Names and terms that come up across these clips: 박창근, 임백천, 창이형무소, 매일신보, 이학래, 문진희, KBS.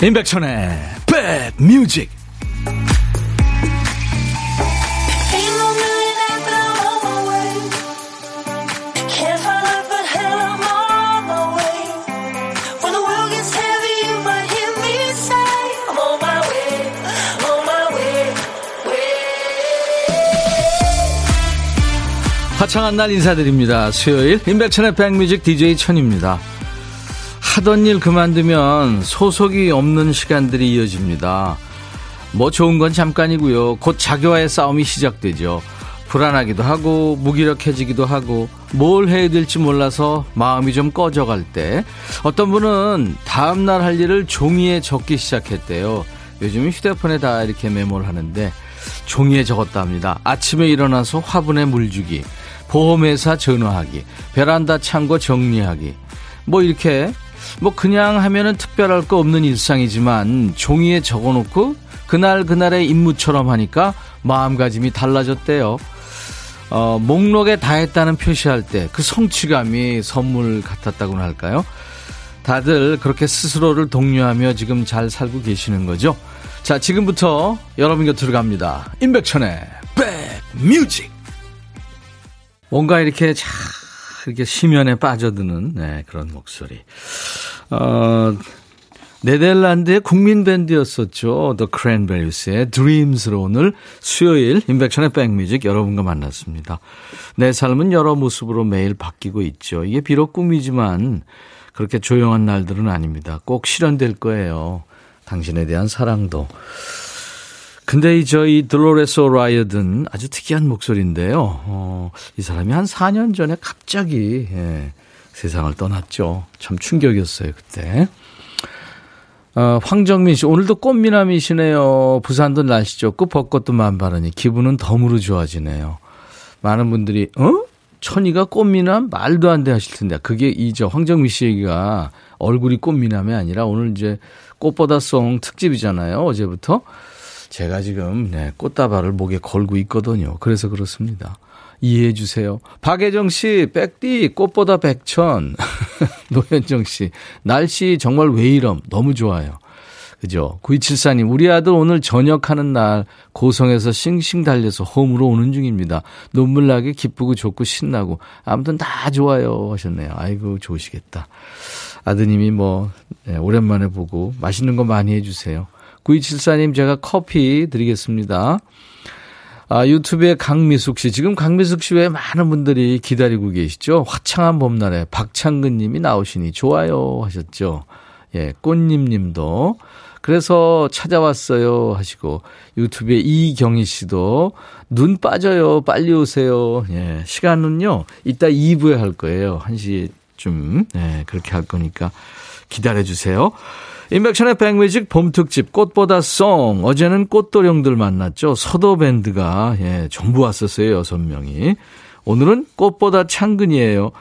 임백천의 백뮤직. 화창한 날 인사드립니다. 수요일 임백천의 백뮤직 DJ 천입니다. 하던 일 그만두면 소속이 없는 시간들이 이어집니다. 뭐 좋은 건 잠깐이고요. 곧 자기와의 싸움이 시작되죠. 불안하기도 하고 무기력해지기도 하고 뭘 해야 될지 몰라서 마음이 좀 꺼져갈 때 어떤 분은 다음날 할 일을 종이에 적기 시작했대요. 요즘 휴대폰에 다 이렇게 메모를 하는데 종이에 적었다 합니다. 아침에 일어나서 화분에 물주기, 보험회사 전화하기, 베란다 창고 정리하기, 뭐 이렇게 뭐 그냥 하면은 특별할 거 없는 일상이지만 종이에 적어놓고 그날 그날의 임무처럼 하니까 마음가짐이 달라졌대요. 목록에 다 했다는 표시할 때 그 성취감이 선물 같았다고나 할까요? 다들 그렇게 스스로를 독려하며 지금 잘 살고 계시는 거죠. 자, 지금부터 여러분 곁으로 갑니다. 임백천의 백뮤직. 뭔가 이렇게 참 이렇게 심연에 빠져드는 그런 목소리. 네덜란드의 국민 밴드였었죠. The Cranberries의 Dreams로 오늘 수요일 임백천의 백뮤직 여러분과 만났습니다. 내 삶은 여러 모습으로 매일 바뀌고 있죠. 이게 비록 꿈이지만 그렇게 조용한 날들은 아닙니다. 꼭 실현될 거예요. 당신에 대한 사랑도. 근데 저희 Dolores O'Riordan 아주 특이한 목소리인데요. 이 사람이 한 4년 전에 갑자기 세상을 떠났죠. 참 충격이었어요 그때. 황정민 씨, 오늘도 꽃미남이시네요. 부산도 날씨 좋고 벚꽃도 만발하니 기분은 덤으로 좋아지네요. 많은 분들이 천이가 꽃미남? 말도 안 돼 하실 텐데. 그게 이죠. 황정민 씨 얘기가 얼굴이 꽃미남이 아니라 오늘 이제 꽃보다송 특집이잖아요. 어제부터. 제가 지금 꽃다발을 목에 걸고 있거든요. 그래서 그렇습니다. 이해해 주세요. 박혜정 씨, 백띠 꽃보다 백천. 노현정 씨, 날씨 정말 왜 이럼 너무 좋아요. 그죠? 9274님, 우리 아들 오늘 저녁하는 날 고성에서 싱싱 달려서 홈으로 오는 중입니다. 눈물 나게 기쁘고 좋고 신나고 아무튼 다 좋아요 하셨네요. 아이고 좋으시겠다. 아드님이 뭐 오랜만에 보고 맛있는 거 많이 해주세요. 9274님, 제가 커피 드리겠습니다. 유튜브에 강미숙 씨. 지금 강미숙 씨 외에 많은 분들이 기다리고 계시죠. 화창한 봄날에 박창근 님이 나오시니 좋아요 하셨죠. 예, 꽃님 님도. 그래서 찾아왔어요 하시고, 유튜브에 이경희 씨도 눈 빠져요. 빨리 오세요. 예, 시간은요, 이따 2부에 할 거예요. 1시쯤. 예, 그렇게 할 거니까 기다려주세요. 임백천의 백뮤직 봄특집 꽃보다 송. 어제는 꽃도령들 만났죠. 서도밴드가 전부 왔었어요. 6명이. 오늘은 꽃보다 창근이에요.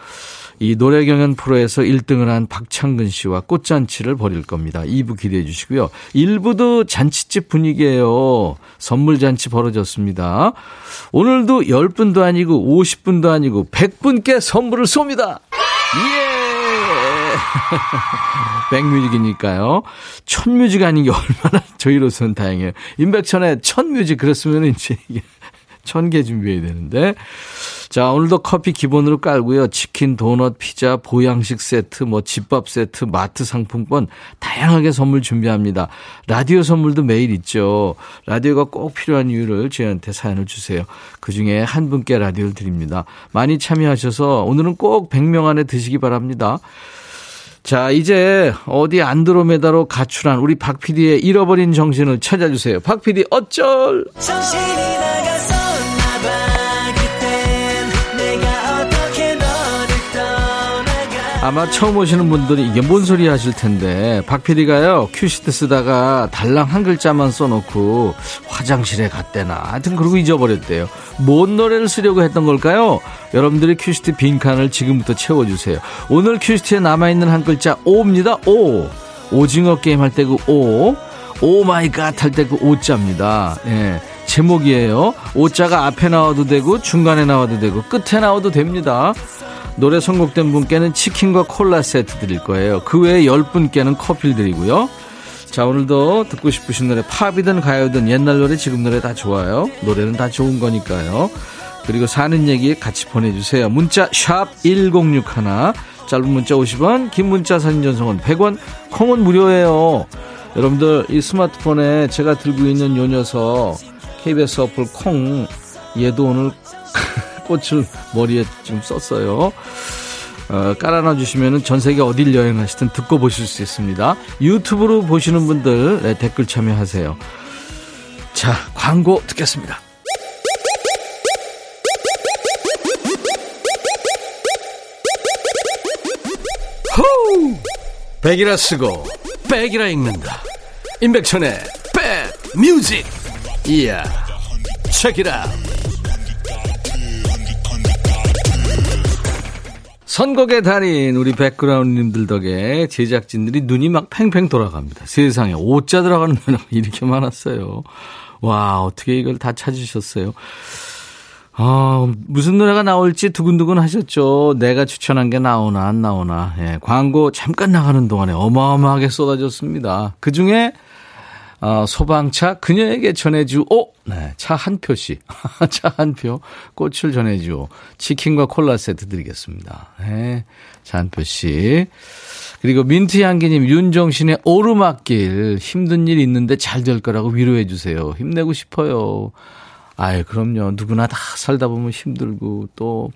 이 노래경연 프로에서 1등을 한 박창근 씨와 꽃잔치를 벌일 겁니다. 2부 기대해 주시고요. 1부도 잔치집 분위기예요. 선물잔치 벌어졌습니다. 오늘도 10분도 아니고 50분도 아니고 100분께 선물을 쏩니다. 예! 백뮤직이니까요. 천뮤직 아닌 게 얼마나 저희로서는 다행이에요. 임백천의 천뮤직. 그랬으면 이제 1000개 준비해야 되는데. 자, 오늘도 커피 기본으로 깔고요. 치킨, 도넛, 피자, 보양식 세트, 뭐 집밥 세트, 마트 상품권 다양하게 선물 준비합니다. 라디오 선물도 매일 있죠. 라디오가 꼭 필요한 이유를 저희한테 사연을 주세요. 그중에 한 분께 라디오를 드립니다. 많이 참여하셔서 오늘은 꼭 100명 안에 드시기 바랍니다. 자, 이제 어디 안드로메다로 가출한 우리 박 PD의 잃어버린 정신을 찾아주세요. 박 PD 어쩔. 정신이 나갔었나봐. 그땐 내가 어떻게 너를 떠나가. 아마 처음 오시는 분들은 이게 뭔 소리 하실 텐데, 박 PD가요 큐시트 쓰다가 달랑 한 글자만 써놓고 화장실에 갔대나 하여튼 그러고 잊어버렸대요. 뭔 노래를 쓰려고 했던 걸까요? 여러분들의 큐시트 빈칸을 지금부터 채워주세요. 오늘 큐시트에 남아있는 한 글자 오입니다. 오. 오징어 게임 할 때 그 오, 오마이갓 할 때 그 오자입니다. 예, 제목이에요. 오자가 앞에 나와도 되고 중간에 나와도 되고 끝에 나와도 됩니다. 노래 선곡된 분께는 치킨과 콜라 세트 드릴 거예요. 그 외에 10분께는 커피를 드리고요. 자, 오늘도 듣고 싶으신 노래, 팝이든 가요든 옛날 노래 지금 노래 다 좋아요. 노래는 다 좋은 거니까요. 그리고 사는 얘기 같이 보내주세요. 문자 샵 1061, 짧은 문자 50원, 긴 문자 사진 전송은 100원, 콩은 무료예요. 여러분들 이 스마트폰에 제가 들고 있는 요 녀석 KBS 어플 콩, 얘도 오늘 꽃을 머리에 지금 썼어요. 깔아놔주시면 전세계 어딜 여행하시든 듣고 보실 수 있습니다. 유튜브로 보시는 분들, 네, 댓글 참여하세요. 자, 광고 듣겠습니다. 호우! 백이라 쓰고 백이라 읽는다. 임백천의 백뮤직. 이야, 체키라. 선곡의 달인 우리 백그라운드님들 덕에 제작진들이 눈이 막 팽팽 돌아갑니다. 세상에 5자 들어가는 노래가 이렇게 많았어요. 와, 어떻게 이걸 다 찾으셨어요. 무슨 노래가 나올지 두근두근 하셨죠. 내가 추천한 게 나오나 안 나오나. 예, 광고 잠깐 나가는 동안에 어마어마하게 쏟아졌습니다. 그중에 소방차 그녀에게 전해주오. 네, 차 한 표씩. 차 한 표. 꽃을 전해주오. 치킨과 콜라 세트 드리겠습니다. 네, 차 한 표씩. 그리고 민트향기님, 윤종신의 오르막길. 힘든 일 있는데 잘 될 거라고 위로해 주세요. 힘내고 싶어요. 아이, 그럼요. 누구나 다 살다 보면 힘들고 또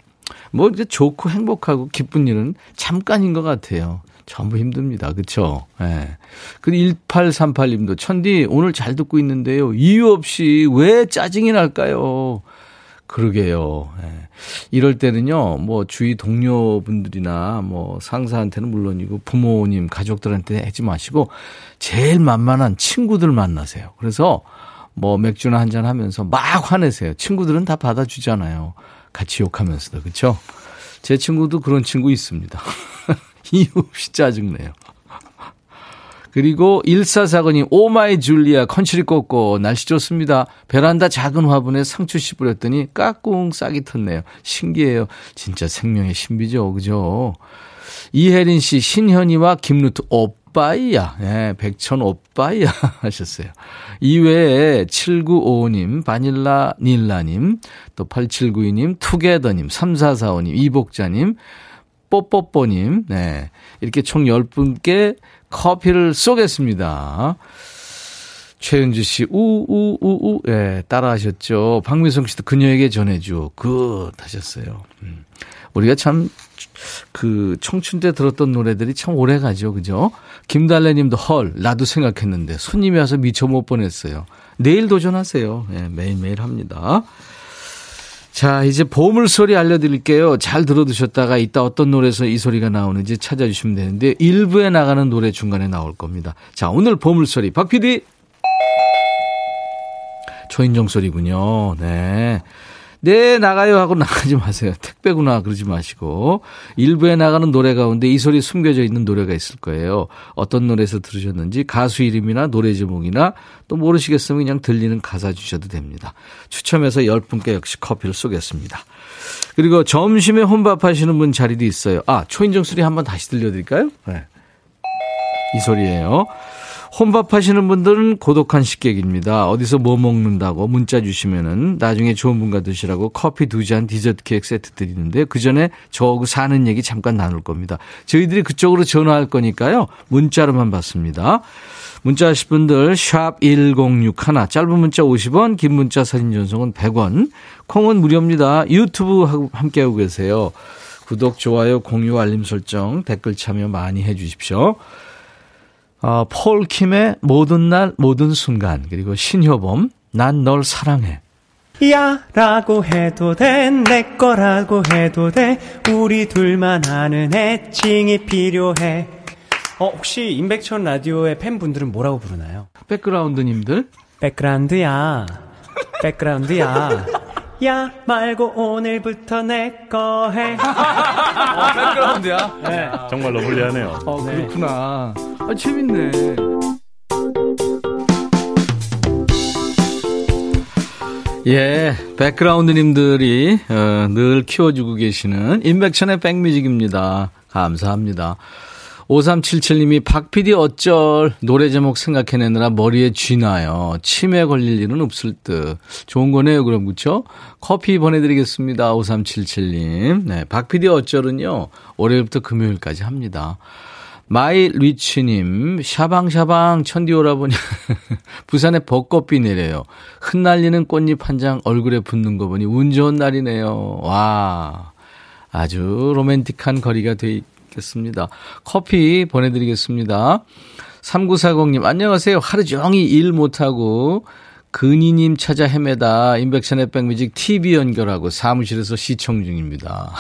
뭐 이제 좋고 행복하고 기쁜 일은 잠깐인 것 같아요. 전부 힘듭니다. 그렇죠? 예. 그리고 1838님도 천디 오늘 잘 듣고 있는데요. 이유 없이 왜 짜증이 날까요? 그러게요. 예. 이럴 때는요. 뭐 주위 동료분들이나 뭐 상사한테는 물론이고 부모님, 가족들한테 하지 마시고 제일 만만한 친구들 만나세요. 그래서 뭐 맥주나 한잔 하면서 막 화내세요. 친구들은 다 받아주잖아요. 같이 욕하면서도. 그렇죠? 제 친구도 그런 친구 있습니다. 이유 없이 짜증내요. 그리고 1449님, 오마이 줄리아 컨츄리 꼬꼬 날씨 좋습니다. 베란다 작은 화분에 상추씨 뿌렸더니 까꿍 싹이 텄네요. 신기해요. 진짜 생명의 신비죠. 그죠? 이혜린씨, 신현이와 김루트 오빠이야. 네, 백천 오빠이야 하셨어요. 이외에 7955님, 바닐라 닐라님, 또 8792님, 투게더님, 3445님, 이복자님, 뽀뽀뽀님, 네. 이렇게 총 10분께 커피를 쏘겠습니다. 최은주 씨, 우우우우, 예, 네, 따라하셨죠. 박미성 씨도 그녀에게 전해줘. 굿! 하셨어요. 우리가 참, 그, 청춘 때 들었던 노래들이 참 오래 가죠. 그죠? 김달래 님도 헐, 나도 생각했는데, 손님이 와서 미쳐 못 보냈어요. 내일 도전하세요. 예, 네, 매일매일 합니다. 자, 이제 보물소리 알려드릴게요. 잘 들어두셨다가 이따 어떤 노래에서 이 소리가 나오는지 찾아주시면 되는데, 일부에 나가는 노래 중간에 나올 겁니다. 자, 오늘 보물소리 박 PD. 초인종 소리군요. 네, 네, 나가요 하고 나가지 마세요. 택배구나 그러지 마시고, 일부에 나가는 노래 가운데 이 소리 숨겨져 있는 노래가 있을 거예요. 어떤 노래에서 들으셨는지 가수 이름이나 노래 제목이나 또 모르시겠으면 그냥 들리는 가사 주셔도 됩니다. 추첨해서 10분께 역시 커피를 쏘겠습니다. 그리고 점심에 혼밥하시는 분 자리도 있어요. 아, 초인종 소리 한번 다시 들려드릴까요? 네, 이 소리예요. 혼밥하시는 분들은 고독한 식객입니다. 어디서 뭐 먹는다고 문자 주시면은 나중에 좋은 분과 드시라고 커피 2잔, 디저트 케이크 세트 드리는데, 그 전에 저하고 사는 얘기 잠깐 나눌 겁니다. 저희들이 그쪽으로 전화할 거니까요. 문자로만 받습니다. 문자 하실 분들 샵 1061, 짧은 문자 50원, 긴 문자 사진 전송은 100원, 콩은 무료입니다. 유튜브 함께하고 계세요. 구독, 좋아요, 공유, 알림 설정, 댓글 참여 많이 해 주십시오. 폴킴의 모든 날 모든 순간, 그리고 신효범 난 널 사랑해 야 라고 해도 돼, 내 거라고 해도 돼, 우리 둘만 아는 애칭이 필요해. 혹시 임백천 라디오의 팬분들은 뭐라고 부르나요? 백그라운드님들? 백그라운드야 백그라운드야 야 말고 오늘부터 내 거 해. 백그라운드야? 네. 정말 러블리하네요. 네. 그렇구나. 아, 재밌네. 예, 백그라운드님들이 늘 키워주고 계시는 임백천의 백뮤직입니다. 감사합니다. 5377님이 박PD 어쩔 노래 제목 생각해내느라 머리에 쥐나요. 치매 걸릴 일은 없을 듯. 좋은 거네요 그럼 그렇죠? 커피 보내드리겠습니다. 5377님. 네, 박PD 어쩔은요 월요일부터 금요일까지 합니다. 마이리치님, 샤방샤방 천디오라보니 부산에 벚꽃비 내려요. 흩날리는 꽃잎 한 장 얼굴에 붙는 거 보니 운 좋은 날이네요. 와, 아주 로맨틱한 거리가 돼 있겠습니다. 커피 보내드리겠습니다. 3940님, 안녕하세요. 하루 종일 일 못하고 근이님 찾아 헤매다 임백천의 백뮤직 TV 연결하고 사무실에서 시청 중입니다.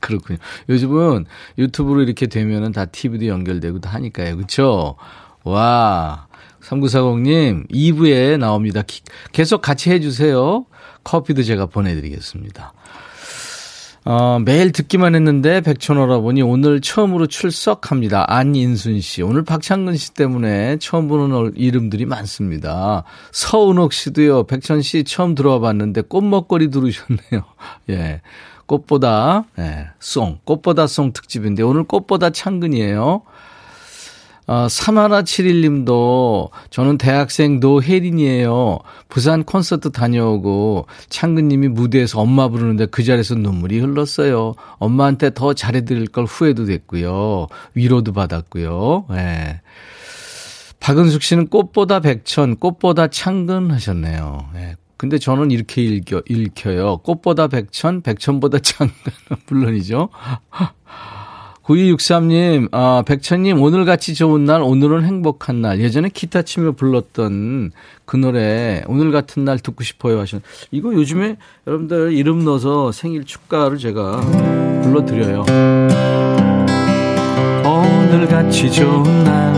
그렇군요. 요즘은 유튜브로 이렇게 되면은 다 TV도 연결되고 다 하니까요. 그렇죠? 와, 3940님 2부에 나옵니다. 계속 같이 해주세요. 커피도 제가 보내드리겠습니다. 매일 듣기만 했는데 백천오라보니 오늘 처음으로 출석합니다. 안인순 씨. 오늘 박창근 씨 때문에 처음 보는 이름들이 많습니다. 서은옥 씨도요. 백천 씨 처음 들어와 봤는데 꽃먹거리 들으셨네요. 예, 꽃보다 예, 송. 꽃보다 송 특집인데 오늘 꽃보다 창근이에요. 3171님도 저는 대학생 노혜린이에요. 부산 콘서트 다녀오고 창근님이 무대에서 엄마 부르는데 그 자리에서 눈물이 흘렀어요. 엄마한테 더 잘해드릴 걸 후회도 됐고요. 위로도 받았고요. 네. 박은숙 씨는 꽃보다 백천, 꽃보다 창근 하셨네요. 네. 근데 저는 이렇게 읽혀요. 꽃보다 백천, 백천보다 창근. 물론이죠. 9263님, 백천님 오늘같이 좋은 날, 오늘은 행복한 날. 예전에 기타 치며 불렀던 그 노래 오늘 같은 날 듣고 싶어요 하셨는데 이거 요즘에 여러분들 이름 넣어서 생일 축가를 제가 불러드려요. 오늘같이 좋은 날,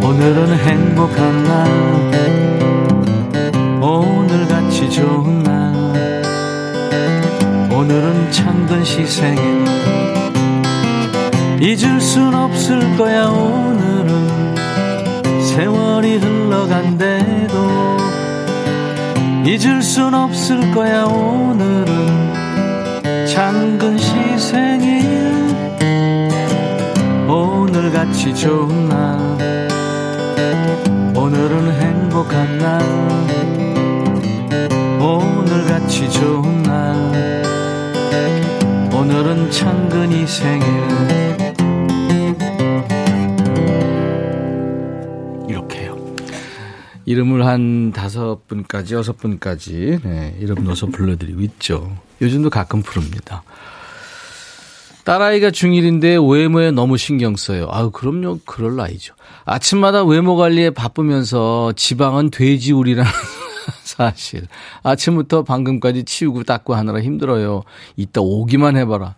오늘은 행복한 날, 오늘같이 좋은 날, 오늘은 창근 씨 생일. 잊을 순 없을 거야. 오늘은 세월이 흘러간대도 잊을 순 없을 거야. 오늘은 창근 씨 생일. 오늘같이 좋은 날, 오늘은 행복한 날, 오늘같이 좋은 날, 오늘은 창근이 생일. 이렇게요. 이름을 한 5분까지 6분까지 네, 이름 넣어서 불러드리고 있죠. 요즘도 가끔 부릅니다. 딸아이가 중1인데 외모에 너무 신경 써요. 아유, 그럼요. 그럴 나이죠. 아침마다 외모 관리에 바쁘면서 지방은 돼지우리라는 사실 아침부터 방금까지 치우고 닦고 하느라 힘들어요. 이따 오기만 해봐라.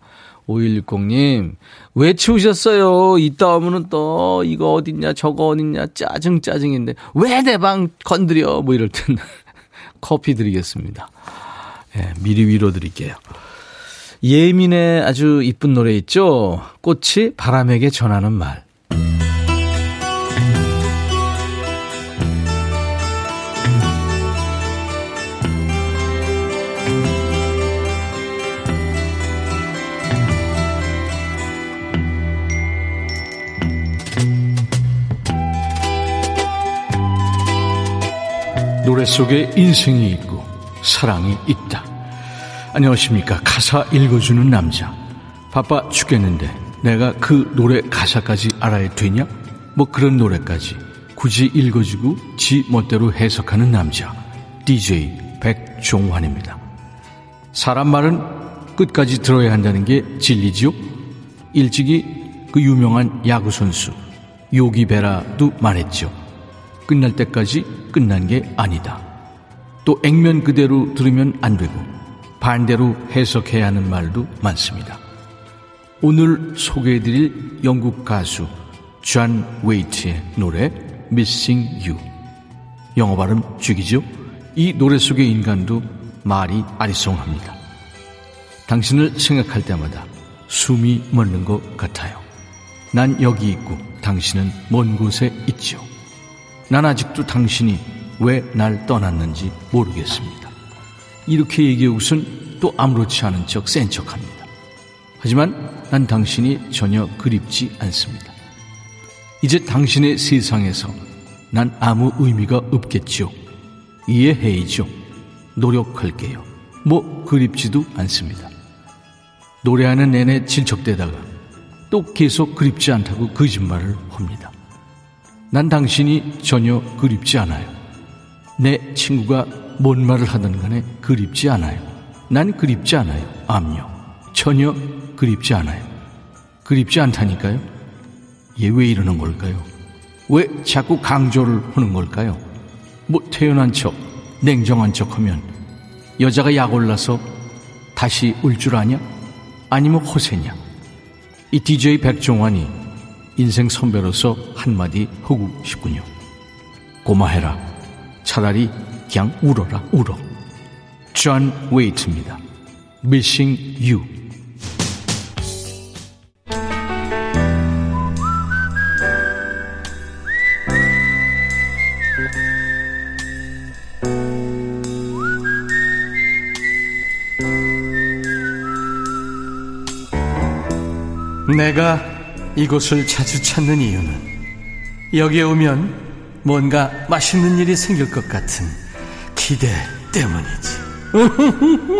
5160님 왜 치우셨어요? 이따 오면은 또 이거 어딨냐 저거 어딨냐 짜증인데 왜 내 방 건드려 뭐 이럴 땐 커피 드리겠습니다. 예, 미리 위로 드릴게요. 예민의 아주 이쁜 노래 있죠. 꽃이 바람에게 전하는 말. 노래 속에 인생이 있고 사랑이 있다. 안녕하십니까. 가사 읽어주는 남자. 바빠 죽겠는데 내가 그 노래 가사까지 알아야 되냐? 뭐 그런 노래까지 굳이 읽어주고 지 멋대로 해석하는 남자. DJ 백종환입니다. 사람 말은 끝까지 들어야 한다는 게 진리지요? 일찍이 그 유명한 야구선수 요기베라도 말했죠. 끝날 때까지 끝난 게 아니다. 또 액면 그대로 들으면 안 되고 반대로 해석해야 하는 말도 많습니다. 오늘 소개해드릴 영국 가수 존 웨이트의 노래 Missing You. 영어 발음 죽이죠? 이 노래 속의 인간도 말이 아리송합니다. 당신을 생각할 때마다 숨이 멎는 것 같아요. 난 여기 있고 당신은 먼 곳에 있죠. 난 아직도 당신이 왜 날 떠났는지 모르겠습니다. 이렇게 얘기하고선 또 아무렇지 않은 척 센 척합니다. 하지만 난 당신이 전혀 그립지 않습니다. 이제 당신의 세상에서 난 아무 의미가 없겠지요. 이해해이죠. 노력할게요. 뭐 그립지도 않습니다. 노래하는 내내 질척대다가 또 계속 그립지 않다고 거짓말을 합니다. 난 당신이 전혀 그립지 않아요. 내 친구가 뭔 말을 하든 간에 그립지 않아요. 난 그립지 않아요. 암요. 전혀 그립지 않아요. 그립지 않다니까요. 얘 왜 이러는 걸까요? 왜 자꾸 강조를 하는 걸까요? 뭐 태연한 척, 냉정한 척하면 여자가 약 올라서 다시 울 줄 아냐? 아니면 허세냐? 이 DJ 백종환이 인생 선배로서 한마디 하고 싶군요. 고마해라. 차라리 그냥 울어라 울어. 존 웨이트입니다. Missing You. 내가 이곳을 자주 찾는 이유는 여기에 오면 뭔가 맛있는 일이 생길 것 같은 기대 때문이지.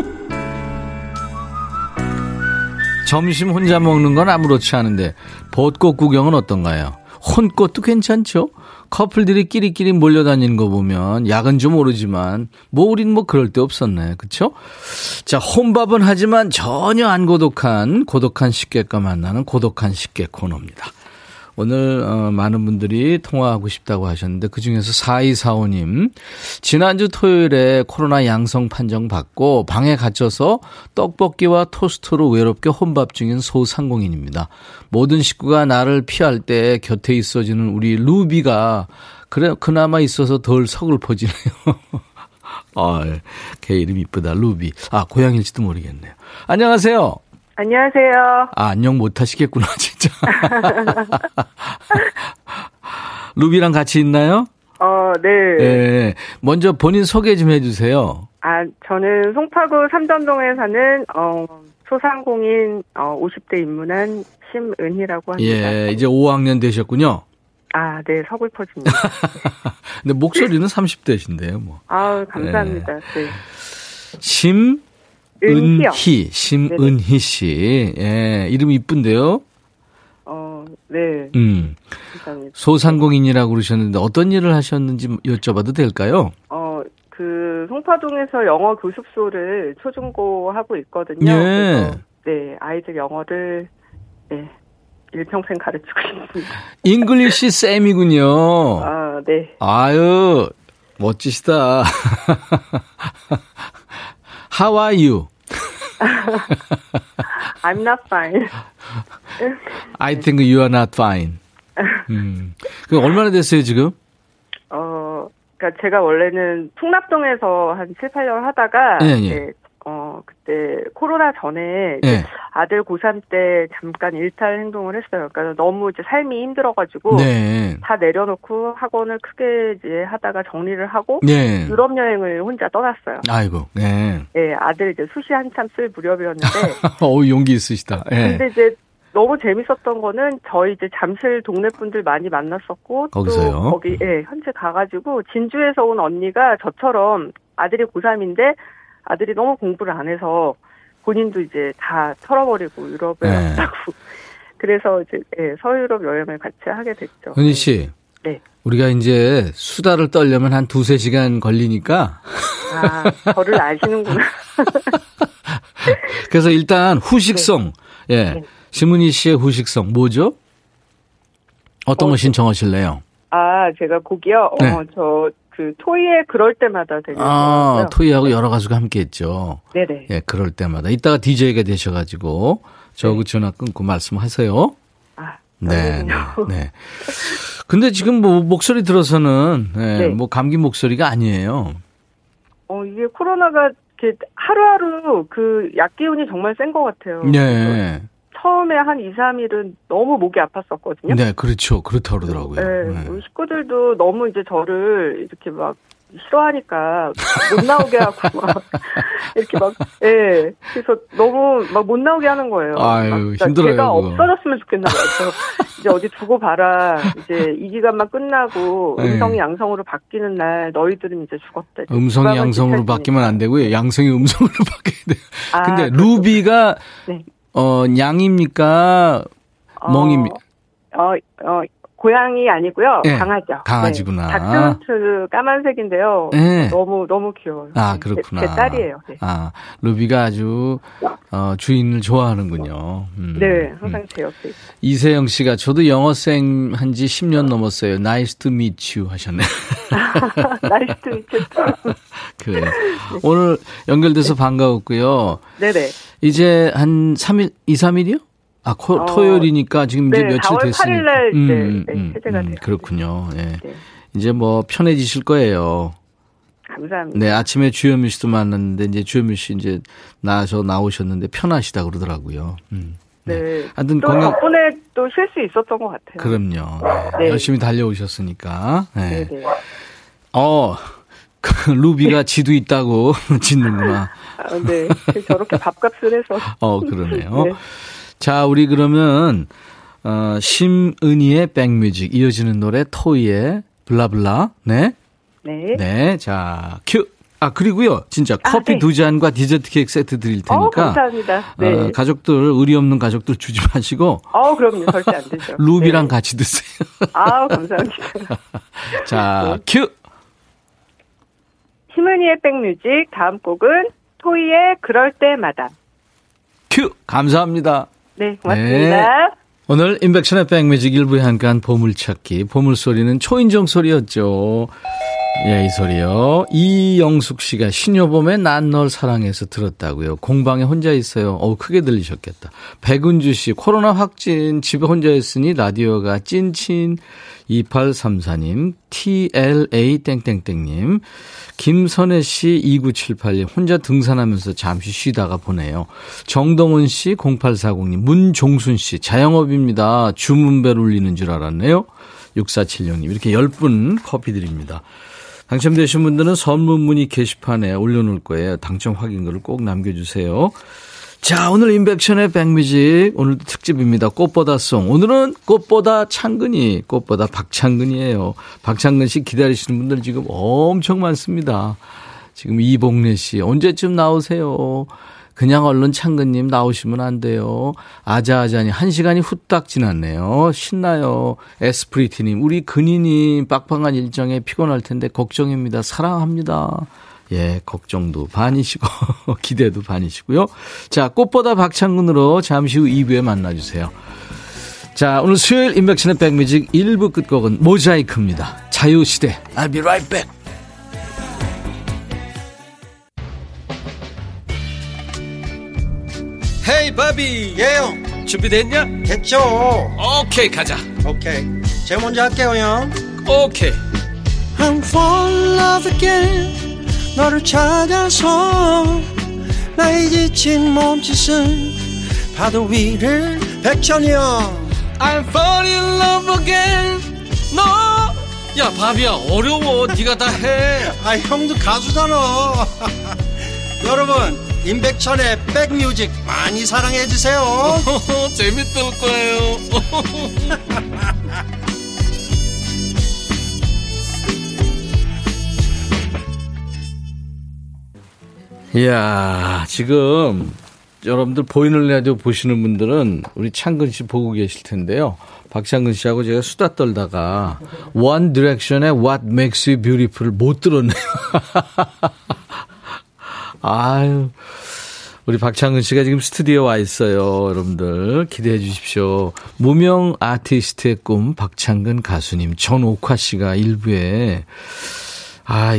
점심 혼자 먹는 건 아무렇지 않은데 벚꽃 구경은 어떤가요? 혼꽃도 괜찮죠? 커플들이 끼리끼리 몰려다니는 거 보면 약은 좀 오르지만 뭐 우린 뭐 그럴 데 없었네. 그렇죠? 자, 혼밥은 하지만 전혀 안 고독한 식객과 만나는 고독한 식객 코너입니다. 오늘 많은 분들이 통화하고 싶다고 하셨는데 그중에서 4245님. 지난주 토요일에 코로나 양성 판정 받고 방에 갇혀서 떡볶이와 토스트로 외롭게 혼밥 중인 소상공인입니다. 모든 식구가 나를 피할 때 곁에 있어주는 우리 루비가 그나마 있어서 덜 서글퍼지네요. 아, 걔 이름 이쁘다. 루비. 아, 고향일지도 모르겠네요. 안녕하세요. 안녕하세요. 아, 안녕 못하시겠구나, 진짜. 루비랑 같이 있나요? 네. 네. 먼저 본인 소개 좀 해주세요. 아, 저는 송파구 삼전동에 사는, 소상공인, 50대 입문한 심은희라고 합니다. 예, 이제 5학년 되셨군요. 아, 네, 서글퍼집니다. 근데 목소리는 30대신데요, 뭐. 아, 감사합니다. 네. 네. 심? 은희, 심은희 씨. 예, 이름이 이쁜데요? 네. 감사합니다. 소상공인이라고 그러셨는데 어떤 일을 하셨는지 여쭤봐도 될까요? 그 송파동에서 영어 교습소를 초중고 하고 있거든요. 예. 그래서, 네, 아이들 영어를 네, 일평생 가르치고 있습니다. 잉글리시 쌤이군요. 아, 네. 아유, 멋지시다. How are you? I'm not fine. I think you are not fine. 그 얼마나 됐어요, 지금? 그러니까 제가 원래는 풍납동에서 한 7, 8년 하다가 예. 네, 그때 코로나 전에 예. 아들 고3 때 잠깐 일탈 행동을 했어요. 그러니까 너무 이제 삶이 힘들어가지고 네. 다 내려놓고 학원을 크게 이제 하다가 정리를 하고 네. 유럽 여행을 혼자 떠났어요. 아이고, 네. 예, 아들 이제 수시 한참 쓸 무렵이었는데. 어우 용기 있으시다. 예. 근데 이제 너무 재밌었던 거는 저희 이제 잠실 동네 분들 많이 만났었고 거기서요? 또 거기 예, 현재 가가지고 진주에서 온 언니가 저처럼 아들이 고3인데. 아들이 너무 공부를 안 해서 본인도 이제 다 털어버리고 유럽에 왔다고. 그래서 이제 네, 서유럽 여행을 같이 하게 됐죠. 현희 씨. 네. 우리가 이제 수다를 떨려면 한 2-3시간 걸리니까. 아, 저를 아시는구나. 그래서 일단 후식성. 네. 예. 네. 심은희 씨의 후식성. 뭐죠? 어떤 거 신청하실래요? 아, 제가 곡이요? 네. 그 토이의 그럴 때마다 되게 아, 토이하고 여러 가수가 함께 했죠. 네네. 예, 그럴 때마다. 이따가 DJ가 되셔가지고 저하고 네. 전화 끊고 말씀하세요. 아, 네, 네, 네. 근데 지금 뭐 목소리 들어서는 네, 네. 뭐 감기 목소리가 아니에요. 이게 코로나가 이렇게 하루하루 그 약 기운이 정말 센 것 같아요. 네. 처음에 한 2-3일은 너무 목이 아팠었거든요. 네, 그렇죠. 그렇다고 그러더라고요. 네, 네. 식구들도 너무 이제 저를 이렇게 막 싫어하니까 못 나오게 하고 막 이렇게 막 예 그래서 너무 막 못 나오게 하는 거예요. 아유 힘들어요. 제가 그거. 없어졌으면 좋겠나 봐요. 이제 어디 두고 봐라. 이제 이 기간만 끝나고 음성이 양성으로 바뀌는 날 너희들은 이제 죽었다. 이제 음성이 양성으로 바뀌면 안 되고요. 양성이 음성으로 바뀌어야 돼요. 아, 근데 그렇구나. 루비가 네. 양입니까? 멍입니까? 고양이 아니고요. 네. 강아지요. 강아지구나. 네. 다크호트 까만색인데요. 네. 너무 귀여워요. 아, 그렇구나. 제 딸이에요. 네. 아, 루비가 아주 주인을 좋아하는군요. 네. 항상 제 옆에 있어요. 이세영 씨가 저도 영어쌤 한 지 10년 넘었어요. Nice to meet you 하셨네요. Nice to meet you. 그래요. 네. 오늘 연결돼서 네. 반가웠고요. 네네. 이제 한 3일, 2, 3일이요? 아, 토요일이니까 지금 이제 네, 며칠 됐으니까. 4월 8일날 해제가 돼요. 그렇군요. 네. 네. 이제 뭐 편해지실 거예요. 감사합니다. 네, 아침에 주현미 씨도 만났는데 이제 주현미 씨 이제 나와서 나오셨는데 편하시다 그러더라고요. 네. 네. 하여튼 또 건강 덕분에 또 쉴 수 있었던 것 같아요. 그럼요. 네. 네. 열심히 달려오셨으니까. 네. 네. 루비가 지도 있다고 짓는구나. 아, 네. 저렇게 밥값을 해서. 그러네요. 네. 자, 우리 그러면 심은희의 백뮤직 이어지는 노래 토이의 블라블라 네. 네. 네. 자, 큐. 아, 그리고요. 진짜 커피 네. 두 잔과 디저트 케이크 세트 드릴 테니까. 감사합니다. 네. 가족들 의리 없는 가족들 주지 마시고. 그럼요. 절대 안 되죠. 루비랑 네. 같이 드세요. 감사합니다. 자, 큐. 심은희의 백뮤직 다음 곡은 토이의 그럴 때마다. 큐. 감사합니다. 네, 고맙습니다. 네. 오늘 임백천의 백뮤직 일부에 함께한 보물찾기. 보물소리는 초인종 소리였죠. 예, 이 소리요. 이영숙 씨가 신효범의 난 널 사랑해서 들었다고요. 공방에 혼자 있어요. 크게 들리셨겠다. 백은주 씨 코로나 확진 집에 혼자 있으니 라디오가 찐친. 2834님 TLA땡땡땡님 김선혜 씨 2978님 혼자 등산하면서 잠시 쉬다가 보내요. 정동은 씨 0840님 문종순 씨 자영업입니다. 주문벨 울리는 줄 알았네요. 6476님 이렇게 10분 커피 드립니다. 당첨되신 분들은 선물 문의 게시판에 올려놓을 거예요. 당첨 확인글을 꼭 남겨주세요. 자, 오늘 임백천의 백뮤직 오늘도 특집입니다. 꽃보다송. 오늘은 꽃보다 창근이, 꽃보다 박창근이에요. 박창근 씨 기다리시는 분들 지금 엄청 많습니다. 지금 이봉래 씨 언제쯤 나오세요? 그냥 얼른 창근님 나오시면 안 돼요. 아자아자니 1시간이 후딱 지났네요. 신나요. 에스프리티님 우리 근이님 빡빡한 일정에 피곤할 텐데 걱정입니다. 사랑합니다. 예, 걱정도 반이시고 기대도 반이시고요. 자, 꽃보다 박창근으로 잠시 후 2부에 만나주세요. 자, 오늘 수요일 임백천의 백뮤직 1부 끝곡은 모자이크입니다. 자유시대 I'll be right back. 헤이 바비 예영 준비됐냐? 됐죠. 오케이 가자. 오케이 제가 먼저 할게요 형. 오케이 I'm falling in love again 너를 찾아서 나의 지친 몸짓은 파도 위를 백천이 형 I'm falling in love again 너 no. 야 바비야 어려워 네가 다 해. 아 형도 가수잖아. 여러분 임백천의 백뮤직 많이 사랑해 주세요. 재밌을 거예요. 이야, 지금 여러분들 보이는 라디오 보시는 분들은 우리 창근 씨 보고 계실 텐데요. 박창근 씨하고 제가 수다 떨다가 One Direction의 What Makes You Beautiful을 못 들었네요. 아유, 우리 박창근 씨가 지금 스튜디오에 와 있어요. 여러분들 기대해 주십시오. 무명 아티스트의 꿈 박창근 가수님 전옥화 씨가 일부에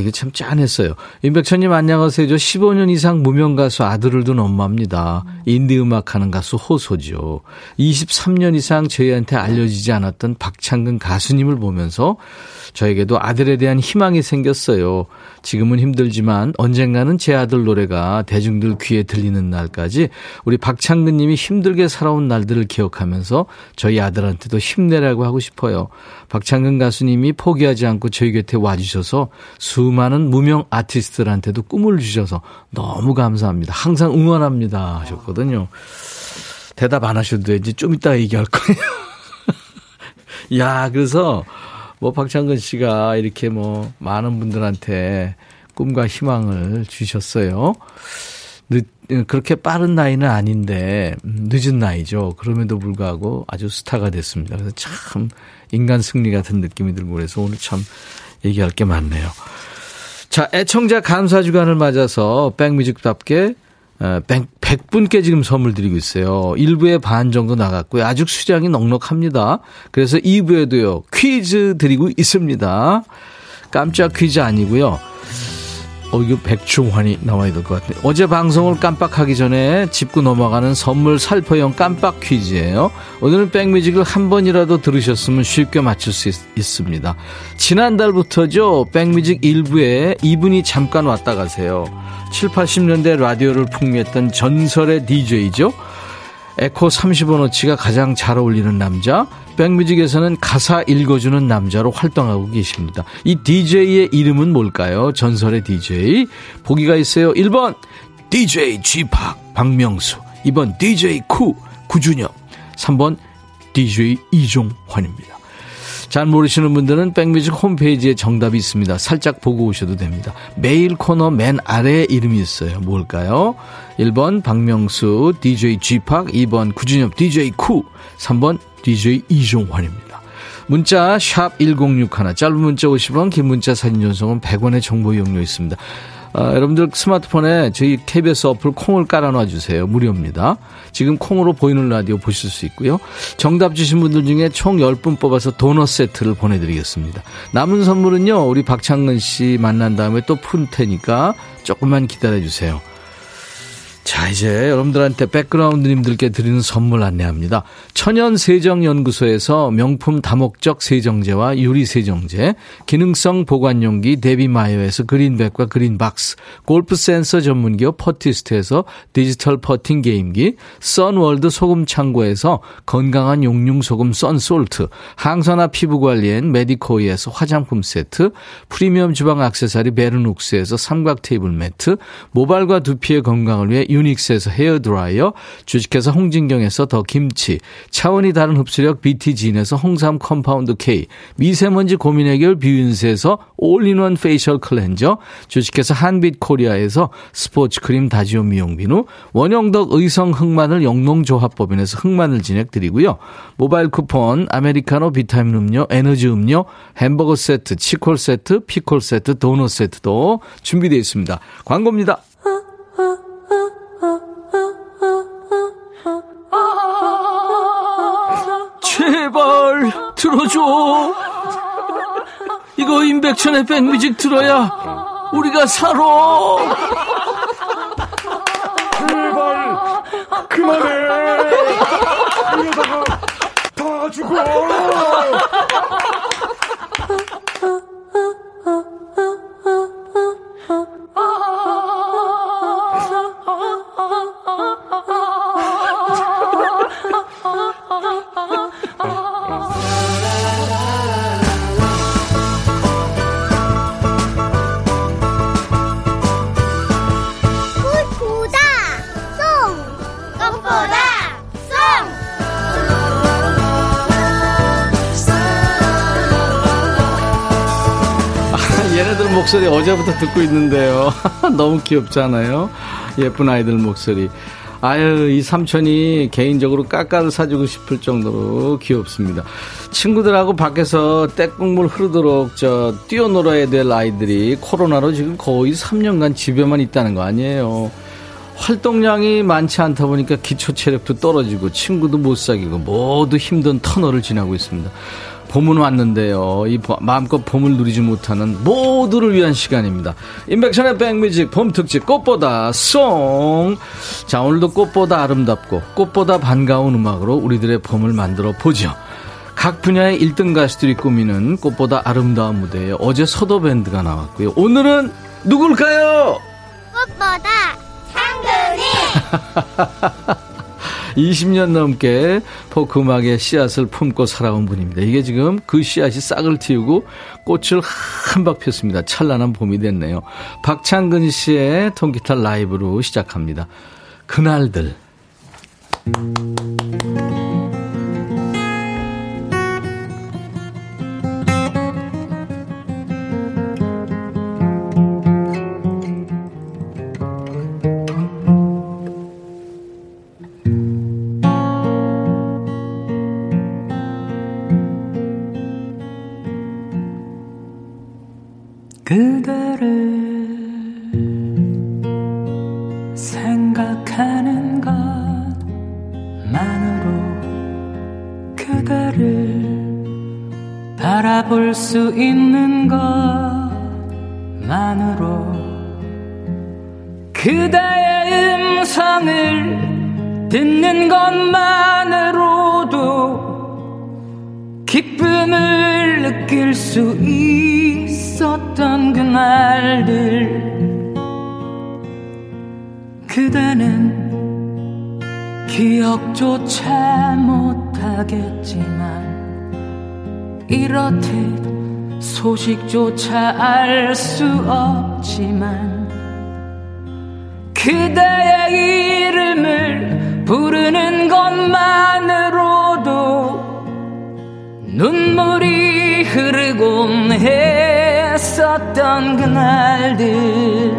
이거 참 짠했어요. 임백천님 안녕하세요. 저 15년 이상 무명가수 아들을 둔 엄마입니다. 인디음악하는 가수 호소죠. 23년 이상 저희한테 알려지지 않았던 박창근 가수님을 보면서 저에게도 아들에 대한 희망이 생겼어요. 지금은 힘들지만 언젠가는 제 아들 노래가 대중들 귀에 들리는 날까지 우리 박창근님이 힘들게 살아온 날들을 기억하면서 저희 아들한테도 힘내라고 하고 싶어요. 박창근 가수님이 포기하지 않고 저희 곁에 와주셔서 수많은 무명 아티스트들한테도 꿈을 주셔서 너무 감사합니다. 항상 응원합니다 하셨거든요. 대답 안 하셔도 되지 좀 이따 얘기할 거예요. 야, 그래서 뭐 박창근 씨가 이렇게 뭐 많은 분들한테 꿈과 희망을 주셨어요. 그렇게 빠른 나이는 아닌데 늦은 나이죠. 그럼에도 불구하고 아주 스타가 됐습니다. 그래서 참 인간 승리 같은 느낌이 들고 그래서 오늘 참 얘기할 게 많네요. 자, 애청자 감사주간을 맞아서 백뮤직답게 100분께 지금 선물 드리고 있어요. 1부에 반 정도 나갔고요. 아직 수량이 넉넉합니다. 그래서 2부에도요 퀴즈 드리고 있습니다. 깜짝 퀴즈 아니고요. 이거 백종환이 나와야 될 것 같네. 어제 방송을 깜빡하기 전에 짚고 넘어가는 선물 살포형 깜빡 퀴즈예요. 오늘은 백뮤직을 한 번이라도 들으셨으면 쉽게 맞출 수 있습니다. 지난달부터죠. 백뮤직 1부에 이분이 잠깐 왔다 가세요. 7, 80년대 라디오를 풍미했던 전설의 DJ죠. 에코 30원어치가 가장 잘 어울리는 남자, 백뮤직에서는 가사 읽어주는 남자로 활동하고 계십니다. 이 DJ의 이름은 뭘까요? 전설의 DJ. 보기가 있어요. 1번 DJ G팍 박명수, 2번 DJ 쿠 구준엽, 3번 DJ 이종환입니다. 잘 모르시는 분들은 백뮤직 홈페이지에 정답이 있습니다. 살짝 보고 오셔도 됩니다. 메일 코너 맨 아래에 이름이 있어요. 뭘까요? 1번 박명수 DJ G팍, 2번 구준엽 DJ 쿠, 3번 DJ 이종환입니다. 문자 샵 1061, 짧은 문자 50원, 긴 문자 사진 전송은 100원의 정보 이용료 있습니다. 여러분들 스마트폰에 저희 KBS 어플 콩을 깔아놔 주세요. 무료입니다. 지금 콩으로 보이는 라디오 보실 수 있고요. 정답 주신 분들 중에 총 10분 뽑아서 도넛 세트를 보내드리겠습니다. 남은 선물은요, 우리 박창근 씨 만난 다음에 또 푼 테니까 조금만 기다려주세요. 자, 이제 여러분들한테 백그라운드님들께 드리는 선물 안내합니다. 천연세정연구소에서 명품 다목적 세정제와 유리세정제, 기능성 보관용기 데비마이어에서 그린백과 그린박스, 골프센서 전문기업 퍼티스트에서 디지털 퍼팅 게임기, 선월드 소금창고에서 건강한 용융소금 썬솔트, 항산화 피부관리엔 메디코이에서 화장품 세트, 프리미엄 주방 액세서리 베르눅스에서 삼각 테이블 매트, 모발과 두피의 건강을 위해 유닉스에서 헤어드라이어, 주식회사 홍진경에서 더 김치, 차원이 다른 흡수력 BTG인에서 홍삼 컴파운드 K, 미세먼지 고민 해결 뷰인스에서 올인원 페이셜 클렌저, 주식회사 한빛코리아에서 스포츠크림 다지오 미용비누, 원영덕 의성 흑마늘 영농조합법인에서 흑마늘 진행드리고요. 모바일 쿠폰, 아메리카노, 비타민 음료, 에너지 음료, 햄버거 세트, 치콜 세트, 피콜 세트, 도넛 세트도 준비되어 있습니다. 광고입니다. 제발 들어줘. 이거 임백천의 백뮤직 들어야 우리가 살아. 제발 그만해. 이러다가 다 죽어. 목소리 어제부터 듣고 있는데요. 너무 귀엽잖아요. 예쁜 아이들 목소리. 아유, 이 삼촌이 개인적으로 까까를 사주고 싶을 정도로 귀엽습니다. 친구들하고 밖에서 떼국물 흐르도록 뛰어놀아야 될 아이들이 코로나로 지금 거의 3년간 집에만 있다는 거 아니에요. 활동량이 많지 않다 보니까 기초 체력도 떨어지고 친구도 못 사귀고 모두 힘든 터널을 지나고 있습니다. 봄은 왔는데요. 이 마음껏 봄을 누리지 못하는 모두를 위한 시간입니다. 임백천의 백뮤직 봄특집 꽃보다 송. 자, 오늘도 꽃보다 아름답고 꽃보다 반가운 음악으로 우리들의 봄을 만들어 보죠. 각 분야의 1등 가수들이 꾸미는 꽃보다 아름다운 무대에 어제 서도밴드가 나왔고요. 오늘은 누굴까요? 꽃보다 창근이. 20년 넘게 포크 음악의 씨앗을 품고 살아온 분입니다. 이게 지금 그 씨앗이 싹을 틔우고 꽃을 한박 폈습니다. 찬란한 봄이 됐네요. 박창근 씨의 통기타 라이브로 시작합니다. 그날들. 이렇듯 소식조차 알 수 없지만 그대의 이름을 부르는 것만으로도 눈물이 흐르곤 했었던 그날들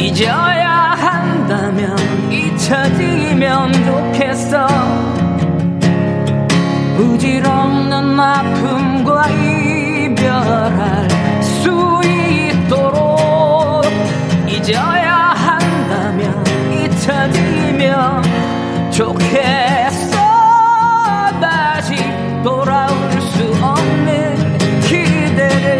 잊어야 한다면 잊혀지면 좋겠어 부질없는 아픔과 이별할 수 있도록 잊어야 한다면 잊혀지면 좋겠어 다시 돌아올 수 없는 기대를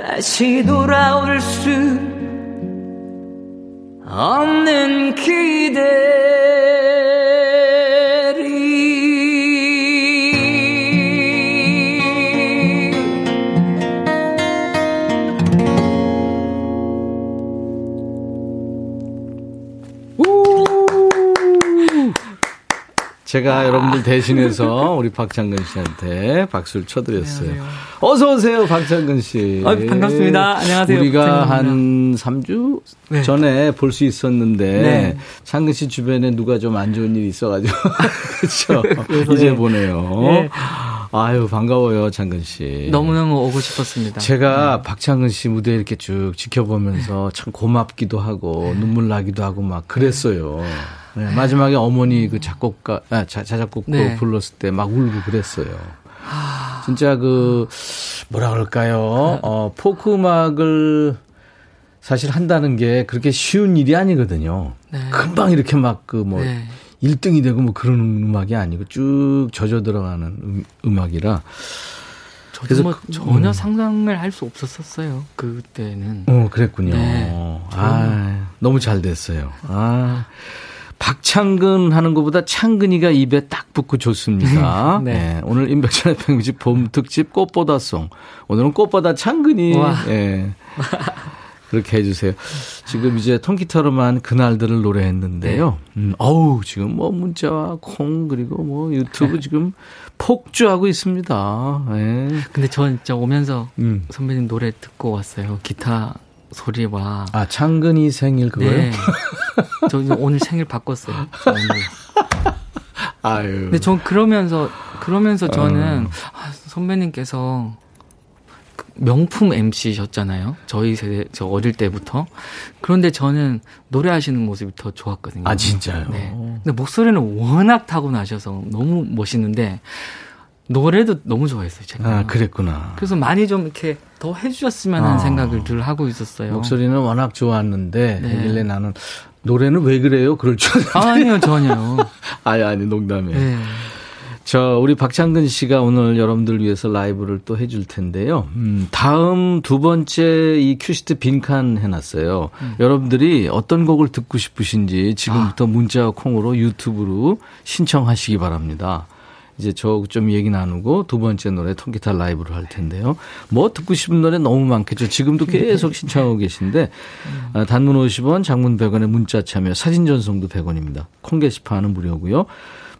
다시 돌아올 수 없는 기대리 제가 여러분들 대신해서 우리 박창근 씨한테 박수를 쳐드렸어요. 안녕하세요. 어서 오세요, 박창근 씨. 반갑습니다. 안녕하세요. 우리가 한 3주 네. 전에 볼 수 있었는데 네. 창근 씨 주변에 누가 좀 안 좋은 일이 있어가지고 그렇죠. 이제 네. 보네요. 네. 아유 반가워요, 창근 씨. 너무너무 오고 싶었습니다. 제가 네. 박창근 씨 무대 이렇게 쭉 지켜보면서 참 고맙기도 하고 눈물 나기도 하고 막 그랬어요. 네. 마지막에 어머니 그 작곡가 자작곡도 네. 불렀을 때 막 울고 그랬어요. 진짜 그 뭐라 그럴까요? 포크 음악을 사실 한다는 게 그렇게 쉬운 일이 아니거든요. 네. 금방 이렇게 막 그 뭐 네. 1등이 되고 뭐 그런 음악이 아니고 쭉 젖어 들어가는 음악이라. 그래서 뭐 전혀 상상을 할 수 없었었어요. 그때는. 그랬군요. 네. 아, 너무 잘 됐어요. 아. 박창근 하는 것보다 창근이가 입에 딱 붙고 좋습니다. 네. 네. 오늘 임백천의 백뮤직 봄 특집 꽃보다송. 오늘은 꽃보다 창근이. 네. 그렇게 해주세요. 지금 이제 통기타로만 그날들을 노래했는데요. 네. 어우, 지금 뭐 문자와 콩, 그리고 뭐 유튜브 지금 폭주하고 있습니다. 네. 근데 전 진짜 오면서 선배님 노래 듣고 왔어요. 기타. 소리와. 아, 창근이 생일 그거요? 네. 저 오늘 생일 바꿨어요. 오늘. 아유. 근데 전 그러면서 저는 선배님께서 명품 MC셨잖아요. 저희 세대, 저 어릴 때부터. 그런데 저는 노래하시는 모습이 더 좋았거든요. 아, 진짜요? 네. 근데 목소리는 워낙 타고나셔서 너무 멋있는데, 노래도 너무 좋아했어요, 제가. 아, 그랬구나. 그래서 많이 좀 이렇게 더 해주셨으면 하는 생각을 늘 하고 있었어요. 목소리는 워낙 좋았는데, 하길래 나는, 노래는 왜 그래요? 그럴 줄 알았는데. 아니요, 전혀요. 아니, 농담이에요. 네. 우리 박창근 씨가 오늘 여러분들 위해서 라이브를 또 해줄 텐데요. 다음 두 번째 이 큐시트 빈칸 해놨어요. 여러분들이 어떤 곡을 듣고 싶으신지 지금부터 문자와 콩으로 유튜브로 신청하시기 바랍니다. 이제 저 좀 얘기 나누고 두 번째 노래 통기타 라이브를 할 텐데요. 뭐 듣고 싶은 노래 너무 많겠죠. 지금도 계속 신청하고 계신데 단문 50원, 장문 100원의 문자 참여, 사진 전송도 100원입니다. 콩 게시판은 무료고요.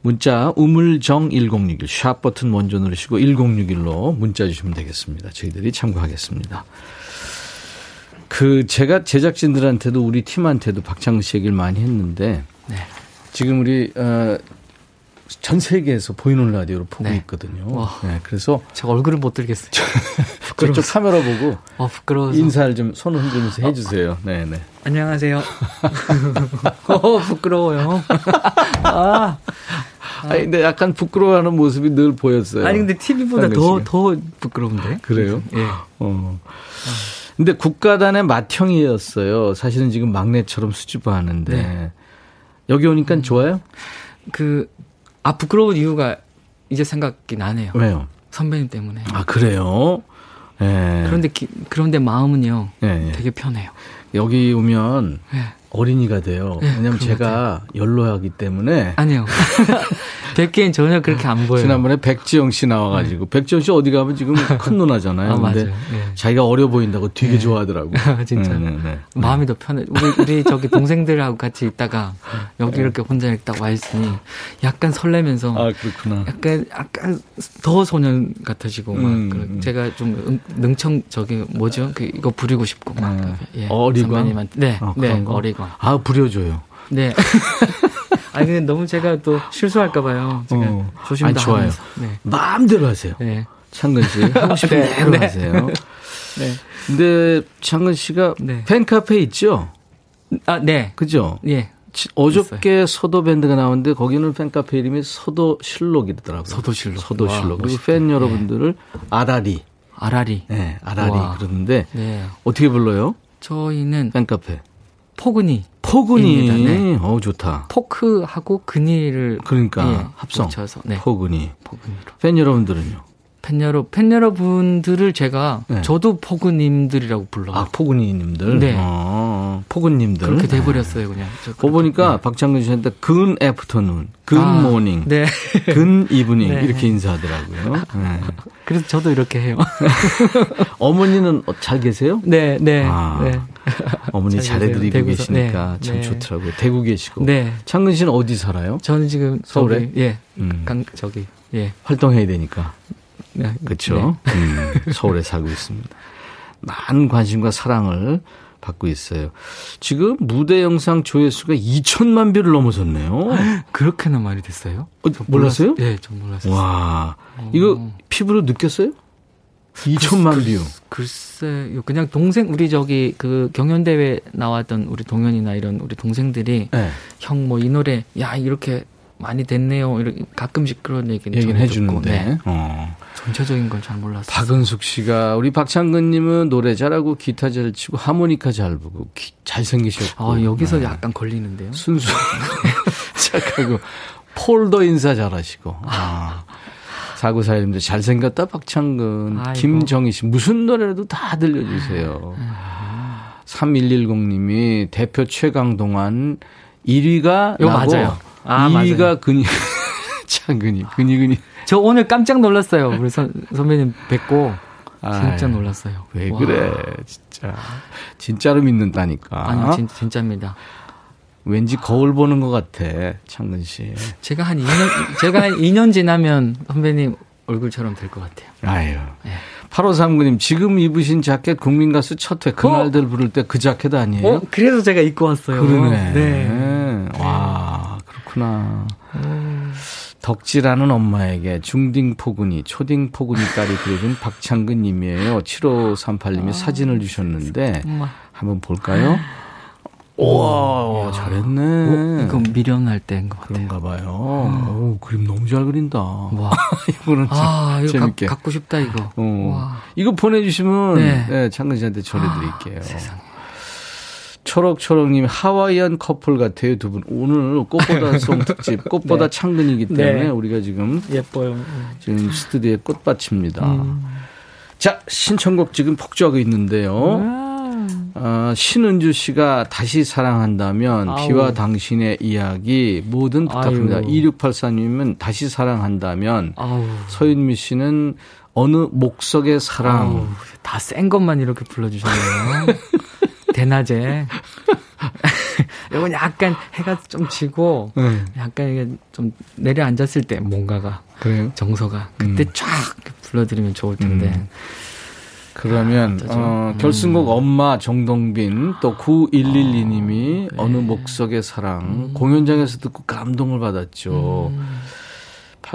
문자 우물정1061 샵 버튼 먼저 누르시고 1061로 문자 주시면 되겠습니다. 저희들이 참고하겠습니다. 제가 제작진들한테도 우리 팀한테도 박창근 씨 얘기를 많이 했는데 네. 지금 우리 전 세계에서 보이는 라디오로 보고 네. 있거든요. 네, 그래서 제가 얼굴을 못 들겠어요. 그쪽 카메라 보고 부끄러워서. 인사를 좀 손을 흔들면서 해주세요. 네네. 안녕하세요. 부끄러워요. 아니, 근데 약간 부끄러워하는 모습이 늘 보였어요. 아니 근데 TV보다 더 부끄러운데? 그래요? 예. 근데 국가단의 맏형이었어요. 사실은 지금 막내처럼 수줍어하는데 네. 여기 오니까 좋아요? 부끄러운 이유가 이제 생각이 나네요. 왜요? 선배님 때문에. 아, 그래요? 예. 그런데 마음은요, 예, 예. 되게 편해요. 여기 오면 예. 어린이가 돼요. 예, 왜냐면 제가 연로하기 때문에. 아니요. 백기엔 전혀 그렇게 안 보여요. 지난번에 백지영 씨 나와가지고. 예. 백지영 씨 어디 가면 지금 큰 누나잖아요. 근데 예. 자기가 어려 보인다고 되게 예. 좋아하더라고. 진짜. 네. 마음이 더 편해. 우리 저기 동생들하고 같이 있다가 여기 이렇게 혼자 딱 와 있으니 약간 설레면서. 아, 그렇구나. 약간 더 소년 같아지고 막. 제가 좀 능청 저기 뭐죠? 이거 부리고 싶고 막. 예. 어리광? 네. 네. 어리광. 아, 부려줘요. 네. 아니 근데 너무 제가 또 실수할까 봐요. 제가 조심도 하면서. 네. 마음대로 하세요. 네. 창근 씨 하고 싶은 대로 네. 하세요. 네. 근데 창근 씨가 네. 팬카페 있죠? 아, 네. 그죠? 예. 어저께 있어요. 서도밴드가 나왔는데 거기는 팬카페 이름이 서도실록이더라고요. 서도실록. 그리고 팬 여러분들을 네. 아라리. 네, 아라리 우와. 그러는데 네. 어떻게 불러요? 저희는 팬카페. 포근이입니다. 네. 좋다. 포크하고 근이를 예, 합성. 네. 포근이로. 팬 여러분들은요? 팬 여러분들을 제가 네. 저도 포근님들이라고 불러요. 아, 포근이님들. 네. 포근님들. 그렇게 돼 버렸어요, 그냥. 그거 보니까 네. 박창근 씨한테 근 애프터눈, 근 모닝, 네. 근 이브닝 네. 이렇게 인사하더라고요. 네. 그래서 저도 이렇게 해요. 어머니는 잘 계세요? 네, 네. 네. 어머니 잘해드리고 대구서, 계시니까 네, 참 네. 좋더라고요. 대구 계시고. 네. 창근 씨는 어디 살아요? 저는 지금 서울에. 예. 저기. 예. 활동해야 되니까. 네. 그렇죠. 네. 서울에 살고 있습니다. 많은 관심과 사랑을 받고 있어요. 지금 무대 영상 조회수가 2천만 뷰를 넘어섰네요. 그렇게나 많이 됐어요? 몰랐어요? 네, 전 몰랐어요. 와, 이거 피부로 느꼈어요? 2천만 뷰. 글쎄요. 그냥 동생, 우리 저기 그 경연대회 나왔던 우리 동현이나 이런 우리 동생들이 네. 형 뭐 이 노래, 야, 이렇게 많이 됐네요. 이렇게 가끔씩 그런 얘기는 해주는데. 네. 전체적인 걸 잘 몰랐어요. 박은숙 씨가 우리 박창근님은 노래 잘하고 기타 잘 치고 하모니카 잘 부고 잘생기셨고. 여기서 약간 걸리는데요. 순수하고 착하고 폴더 인사 잘하시고. 4941님도 잘생겼다 박창근. 김정희 씨 무슨 노래라도 다 들려주세요. 3110님이 대표 최강 동안 1위가 나고 맞아요. 2위가 맞아요. 창근이. 저 오늘 깜짝 놀랐어요. 우리 선배님 뵙고 진짜 놀랐어요. 왜 와. 그래 진짜. 진짜로 믿는다니까. 아니 진짜입니다. 왠지 거울 보는 것 같아, 창근 씨. 제가 한 2년 지나면 선배님 얼굴처럼 될 것 같아요. 아유. 네. 8539님, 지금 입으신 자켓 국민가수 첫 회, 그날들 부를 때 그 자켓 아니에요? 그래서 제가 입고 왔어요. 그러네. 네. 와, 그렇구나. 덕질하는 엄마에게 중딩포근이 초딩포근이 딸이 그려준 박창근 님이에요. 7538님이 사진을 주셨는데 정말. 한번 볼까요? 우와 잘했네. 오, 이건 미련할 때인 것 같아요. 그런가 봐요. 오, 그림 너무 잘 그린다. 와. 이거는 이거 재밌게. 갖고 싶다 이거. 와. 이거 보내주시면 네. 네, 창근 씨한테 전해드릴게요. 세상에. 초록초록님 하와이안 커플 같아요 두 분. 오늘 꽃보다 송 특집 꽃보다 네. 창근이기 때문에 네. 우리가 지금 예뻐요. 지금 스튜디오에 꽃밭입니다. 자 신청곡 지금 폭주하고 있는데요. 신은주 씨가 다시 사랑한다면 아우. 비와 당신의 이야기 뭐든 부탁합니다. 2684님은 다시 사랑한다면 아우. 서윤미 씨는 어느 목석의 사랑. 다 센 것만 이렇게 불러주셨네요. 대낮에 이건 약간 해가 좀 지고 약간 이게 좀 내려앉았을 때 뭔가가 그래요? 정서가 그때 쫙 불러드리면 좋을 텐데 그러면 결승곡 엄마 정동빈 또 9112님이 네. 어느 목석의 사랑 공연장에서 듣고 감동을 받았죠.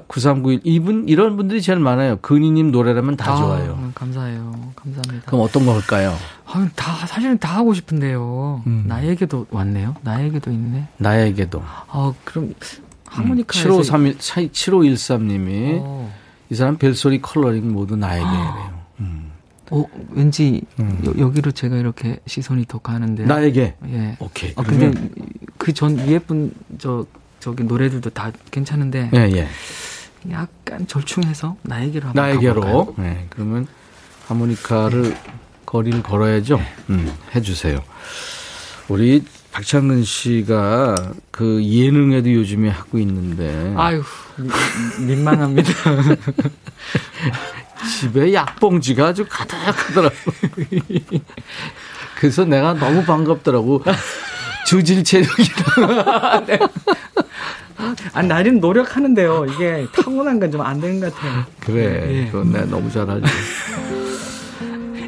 9391 이분 이런 분들이 제일 많아요. 근희님 노래라면 다 좋아요. 감사해요. 감사합니다. 그럼 어떤 거 할까요? 다 사실은 다 하고 싶은데요. 나에게도 왔네요. 나에게도 있네. 나에게도. 그럼 하모니카에서 7513님이 이 사람 별소리 컬러링 모두 나에게래요. 왠지 여기로 제가 이렇게 시선이 더 가는데. 나에게. 예. 오케이. 근데 그 전 위에 분 저기 노래들도 다 괜찮은데 예. 약간 절충해서 나에게로 한번 나에게로 가볼까요? 네, 그러면 하모니카를 거리를 걸어야죠. 해주세요. 우리 박창근 씨가 그 예능에도 요즘에 하고 있는데 아유 민망합니다. 집에 약봉지가 아주 가득하더라고요. 그래서 내가 너무 반갑더라고. 주질 체력이라. 네. 나름 노력하는데요. 이게 타고난 건 좀 안 되는 것 같아요. 그래. 그건 내가 너무 잘하지.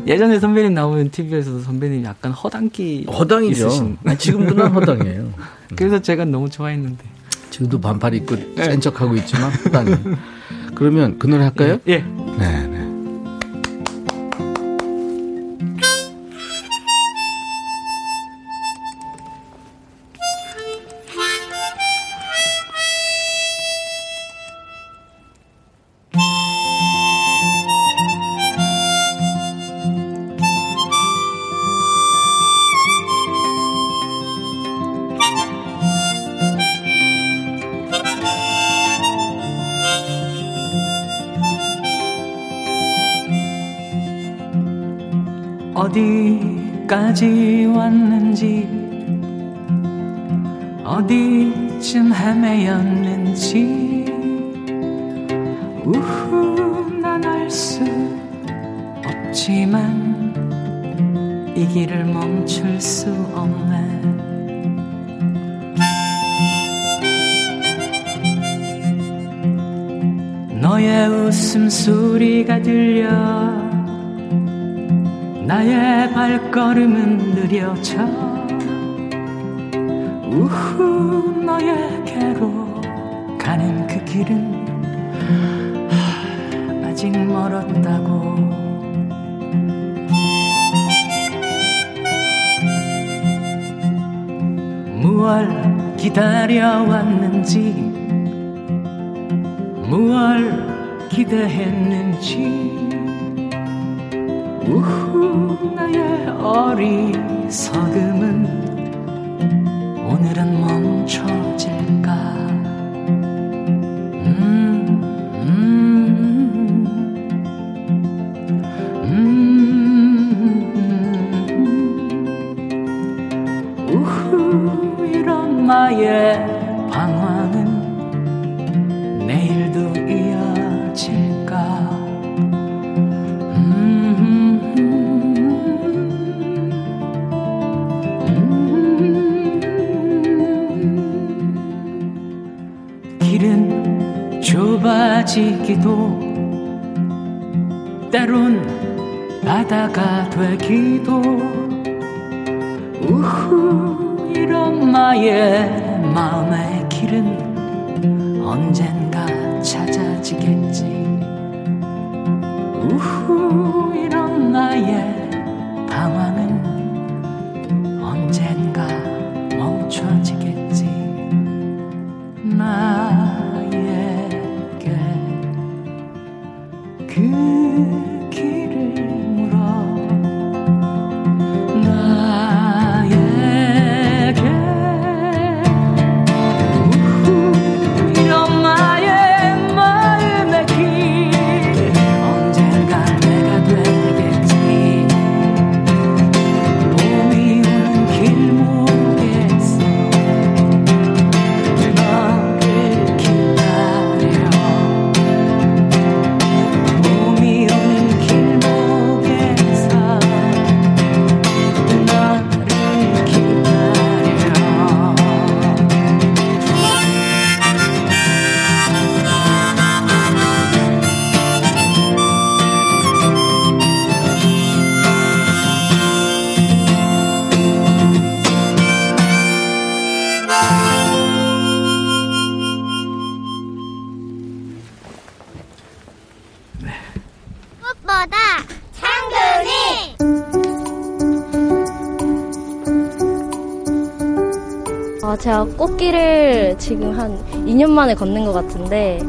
예전에 선배님 나오는 TV에서도 선배님 약간 허당기. 허당이죠. 있으신. 지금도 난 허당이에요. 그래서 제가 너무 좋아했는데. 지금도 반팔 입고 센 척하고 있지만 허당이. 그러면 그 노래 할까요? 예. 네. 어디까지 왔는지 어디쯤 헤매였는지 우후 난 알 수 없지만 이 길을 멈출 수 없네 너의 웃음소리가 들려 나의 발걸음은 느려져 우후 너에게로 가는 그 길은 아직 멀었다고 무얼 기다려왔는지 무얼 기대했는지 우후 나의 어리석음은 오늘은 멈춰질까 우후 이런 나의 방황은 내일도 이어질까 지기도 때론 바다가 되기도 우후 이런 나의 마음의 길은 언젠가 후 이런 나의 방황은 언젠가 멈춰지겠지. 나에게 그 길을 물어. 나에게 우후 이런 나의 마음의 길 언젠가 내가 되겠지. 봄이 오는 길 모르겠어. 너를 기다려. 봄이 오는 길 모르겠어. 너를 기다려. 꽃보다 창근이. 제가 꽃길을 지금 한 2년 만에 걷는 것 같은데,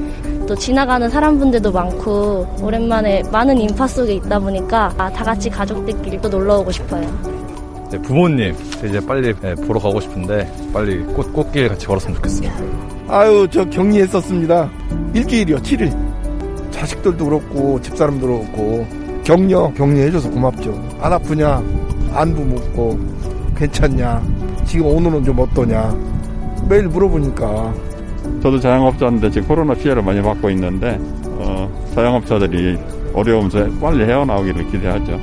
또 지나가는 사람분들도 많고 오랜만에 많은 인파 속에 있다 보니까 다 같이 가족들끼리 또 놀러 오고 싶어요. 네, 부모님 저 이제 빨리 보러 가고 싶은데 빨리 꽃길 같이 걸었으면 좋겠어요. 아유, 저 격리했었습니다. 일주일이요, 7일. 자식들도 그렇고 집사람도 그렇고 격려해줘서 고맙죠. 안 아프냐, 안부 묻고 괜찮냐, 지금 오늘은 좀 어떠냐 매일 물어보니까. 저도 자영업자인데 지금 코로나 피해를 많이 받고 있는데 자영업자들이 어려움에서 빨리 헤어나오기를 기대하죠.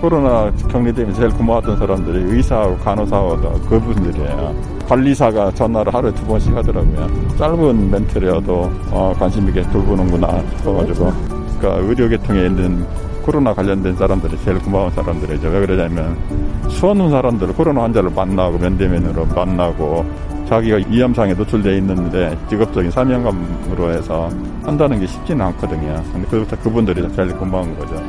코로나 격리 때문에 제일 고마웠던 사람들이 의사하고 간호사하고 그분들이에요. 관리사가 전화를 하루에 2번씩 하더라고요. 짧은 멘트라도 관심 있게 돌보는구나 싶어가지고. 그러니까 의료계통에 있는 코로나 관련된 사람들이 제일 고마운 사람들이죠. 왜 그러냐면 수원 온 사람들은 코로나 환자를 만나고 면대면으로 만나고 자기가 위험상에 노출되어 있는데 직업적인 사명감으로 해서 한다는 게 쉽지는 않거든요. 근데 그것부터 그분들이 제일 고마운 거죠.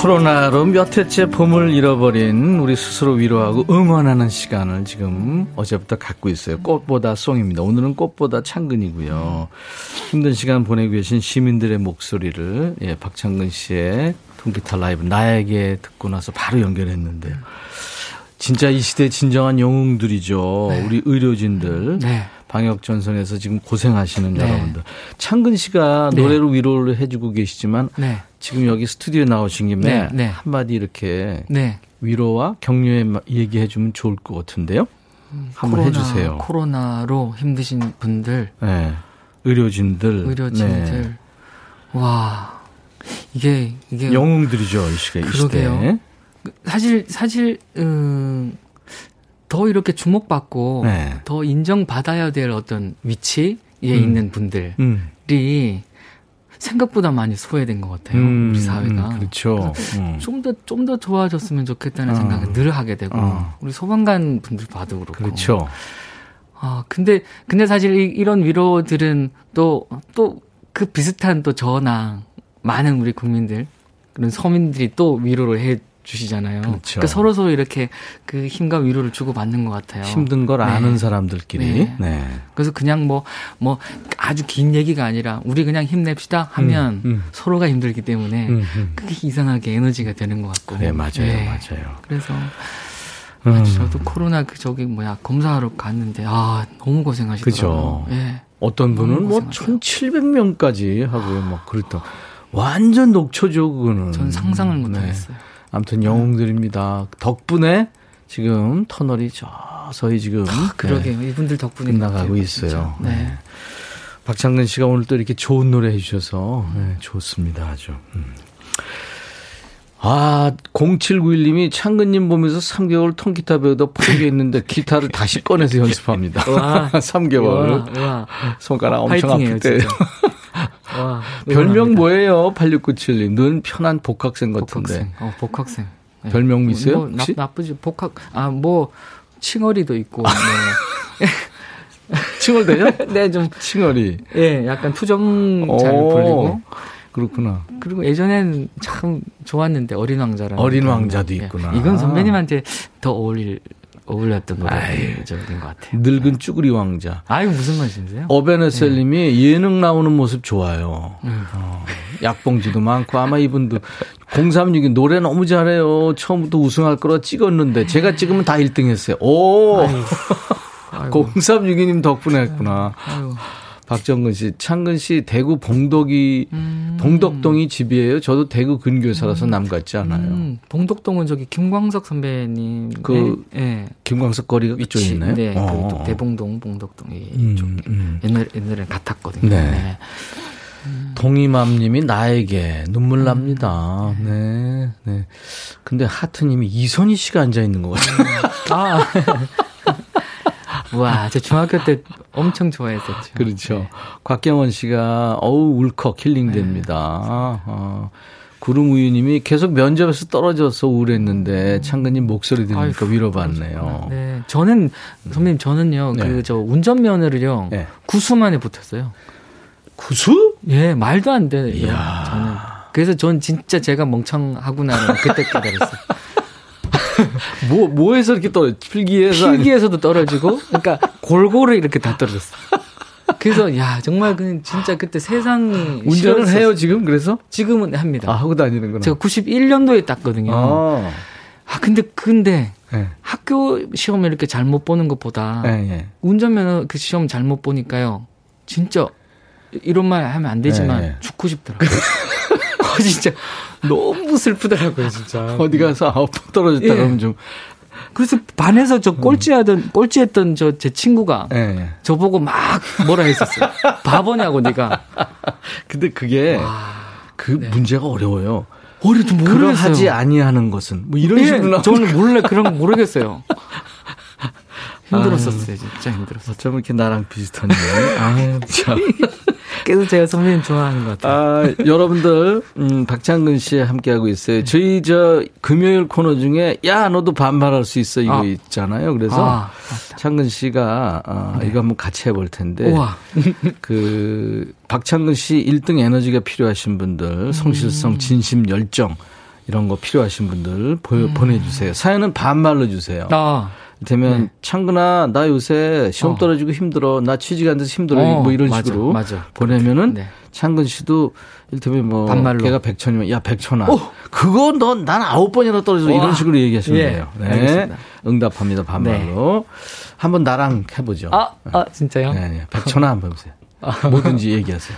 코로나로 몇 해째 봄을 잃어버린 우리 스스로 위로하고 응원하는 시간을 지금 어제부터 갖고 있어요. 꽃보다 송입니다. 오늘은 꽃보다 창근이고요. 힘든 시간 보내고 계신 시민들의 목소리를 박창근 씨의 통기타 라이브 나에게 듣고 나서 바로 연결했는데요. 진짜 이 시대의 진정한 영웅들이죠. 네. 우리 의료진들. 네. 방역 전선에서 지금 고생하시는 네. 여러분들. 창근 씨가 노래로 네. 위로를 해주고 계시지만 네. 지금 여기 스튜디오에 나오신 김에 네. 네. 한마디 이렇게 네. 위로와 격려에 얘기해 주면 좋을 것 같은데요. 한번 해주세요. 코로나로 힘드신 분들. 네. 의료진들. 네. 와, 이게 영웅들이죠, 이 시대. 그러게요. 사실 더 이렇게 주목받고 네. 더 인정받아야 될 어떤 위치에 있는 분들이 생각보다 많이 소외된 것 같아요. 우리 사회가. 그렇죠. 좀 더 좋아졌으면 좋겠다는 생각을 늘 하게 되고 우리 소방관 분들 봐도 그렇고. 그렇죠. 아 근데 사실 이런 위로들은 또 그 비슷한 또 저나 많은 우리 국민들 그런 서민들이 또 위로를 해 주시잖아요. 그렇죠. 그러니까 서로 이렇게 그 힘과 위로를 주고 받는 것 같아요. 힘든 걸 네. 아는 사람들끼리. 네. 그래서 그냥 뭐 아주 긴 얘기가 아니라 우리 그냥 힘냅시다 하면 서로가 힘들기 때문에 그게 이상하게 에너지가 되는 것 같고. 네, 맞아요, 네. 맞아요. 그래서 저도 코로나 검사하러 갔는데 너무 고생하시더라고요. 그렇죠. 네. 어떤 분은 1,700명까지 하고 막 그랬다. 완전 녹초죠, 그거는. 전 상상을 못했어요. 네. 아무튼 영웅들입니다. 덕분에 지금 터널이 서서히 지금 그러게요. 네, 이분들 덕분에 나가고 있어요. 네. 박창근 씨가 오늘 또 이렇게 좋은 노래 해주셔서 네, 좋습니다. 아주. 0791님이 창근님 보면서 3개월 통기타 배우다 포기했는데 기타를 다시 꺼내서 연습합니다. 3개월. 와. 손가락 엄청 아플 때. 와, 별명 뭐예요? 8697님. 눈 편한 복학생 같은데. 복학생. 네. 별명 있어요? 나쁘지. 칭얼이도 있고. 네. 칭얼대요? 네, 좀. 칭얼이. 예, 약간 투정 잘 풀리고. 그렇구나. 그리고 예전엔 참 좋았는데, 어린 왕자라는. 어린 왕자도 있구나. 예, 이건 선배님한테 더 어울렸던 노래인 것 같아요. 늙은 쭈구리 왕자. 아유, 무슨 말씀이세요? 어베네셀 님이 예능 나오는 모습 좋아요. 약봉지도 많고, 아마 이분도 036이 노래 너무 잘해요. 처음부터 우승할 거라 찍었는데, 제가 찍으면 다 1등 했어요. 오! 아이고. 0362님 덕분에 했구나. 아이고. 박정근 씨, 창근 씨 대구 봉덕동이 집이에요. 저도 대구 근교에 살아서 남 같지 않아요. 봉덕동은 저기 김광석 선배님. 그 네. 김광석 거리가 위치, 이쪽에 있나요? 네, 그 대봉동, 봉덕동이 이쪽. 옛날에 같았거든요. 네. 네. 동이맘님이 나에게 눈물 납니다. 네, 네. 근데 하트님이 이선희 씨가 앉아 있는 것 같아요. 와, 제 중학교 때 엄청 좋아했었죠. 그렇죠. 네. 곽경원 씨가 어우 울컥 힐링됩니다. 네. 구름우유님이 계속 면접에서 떨어져서 우울했는데 창근님 목소리 들으니까 위로받네요. 네, 저는 선배님 저는요 그 저 운전면허를요 9수만에 붙었어요. 9수? 예, 말도 안 돼요. 이야. 저는 그래서 전 진짜 제가 멍청하구나를 그때 깨달았어요. 뭐에서 이렇게 떨어져? 필기에서도 떨어지고, 그러니까 골고루 이렇게 다 떨어졌어. 그래서 야 정말 그 진짜 그때 세상 운전을 해요 지금 그래서? 지금은 합니다. 아 하고 다니는구나. 제가 91년도에 땄거든요. 아 근데 네. 학교 시험을 이렇게 잘못 보는 것보다 운전면허 그 시험 잘못 보니까요. 진짜 이런 말 하면 안 되지만 죽고 싶더라고요. 진짜 너무 슬프더라고요, 진짜. 어디 가서 아웃포 떨어졌다 그러면 좀. 그래서 반에서 저 꼴찌했던 제 친구가 저보고 막 뭐라 했었어요. 바보냐고, 네가. 근데 그게 문제가 어려워요. 어려도 모르겠어요. 그런 하지 아니하는 것은. 뭐 이런 식으로. 저는 몰래 그런 거 모르겠어요. 힘들었었어요, 진짜 힘들었어요. 어쩜 이렇게 나랑 비슷한데. 아유, 참. 그래서 제가 선배님 좋아하는 것 같아요. 아, 여러분들, 박창근 씨 함께하고 있어요. 저희 금요일 코너 중에, 야, 너도 반말할 수 있어. 이거 있잖아요. 그래서 창근 씨가, 이거 한번 같이 해볼 텐데. 우와. 박창근 씨 1등 에너지가 필요하신 분들, 성실성, 진심, 열정, 이런 거 필요하신 분들 보내주세요. 사연은 반말로 주세요. 되면 창근아 나 요새 시험 떨어지고 힘들어 나 취직 안 돼서 힘들어 뭐 이런 식으로 보내면은 창근 씨도 일테면 뭐 반말로. 걔가 백천이면 야 백천아 그거 난 9번이나 떨어져 이런 식으로 얘기하시면 돼요. 네. 알겠습니다. 응답합니다 반말로. 한번 나랑 해보죠. 아 진짜요? 네. 백천아 한번 해보세요. 뭐든지 얘기하세요.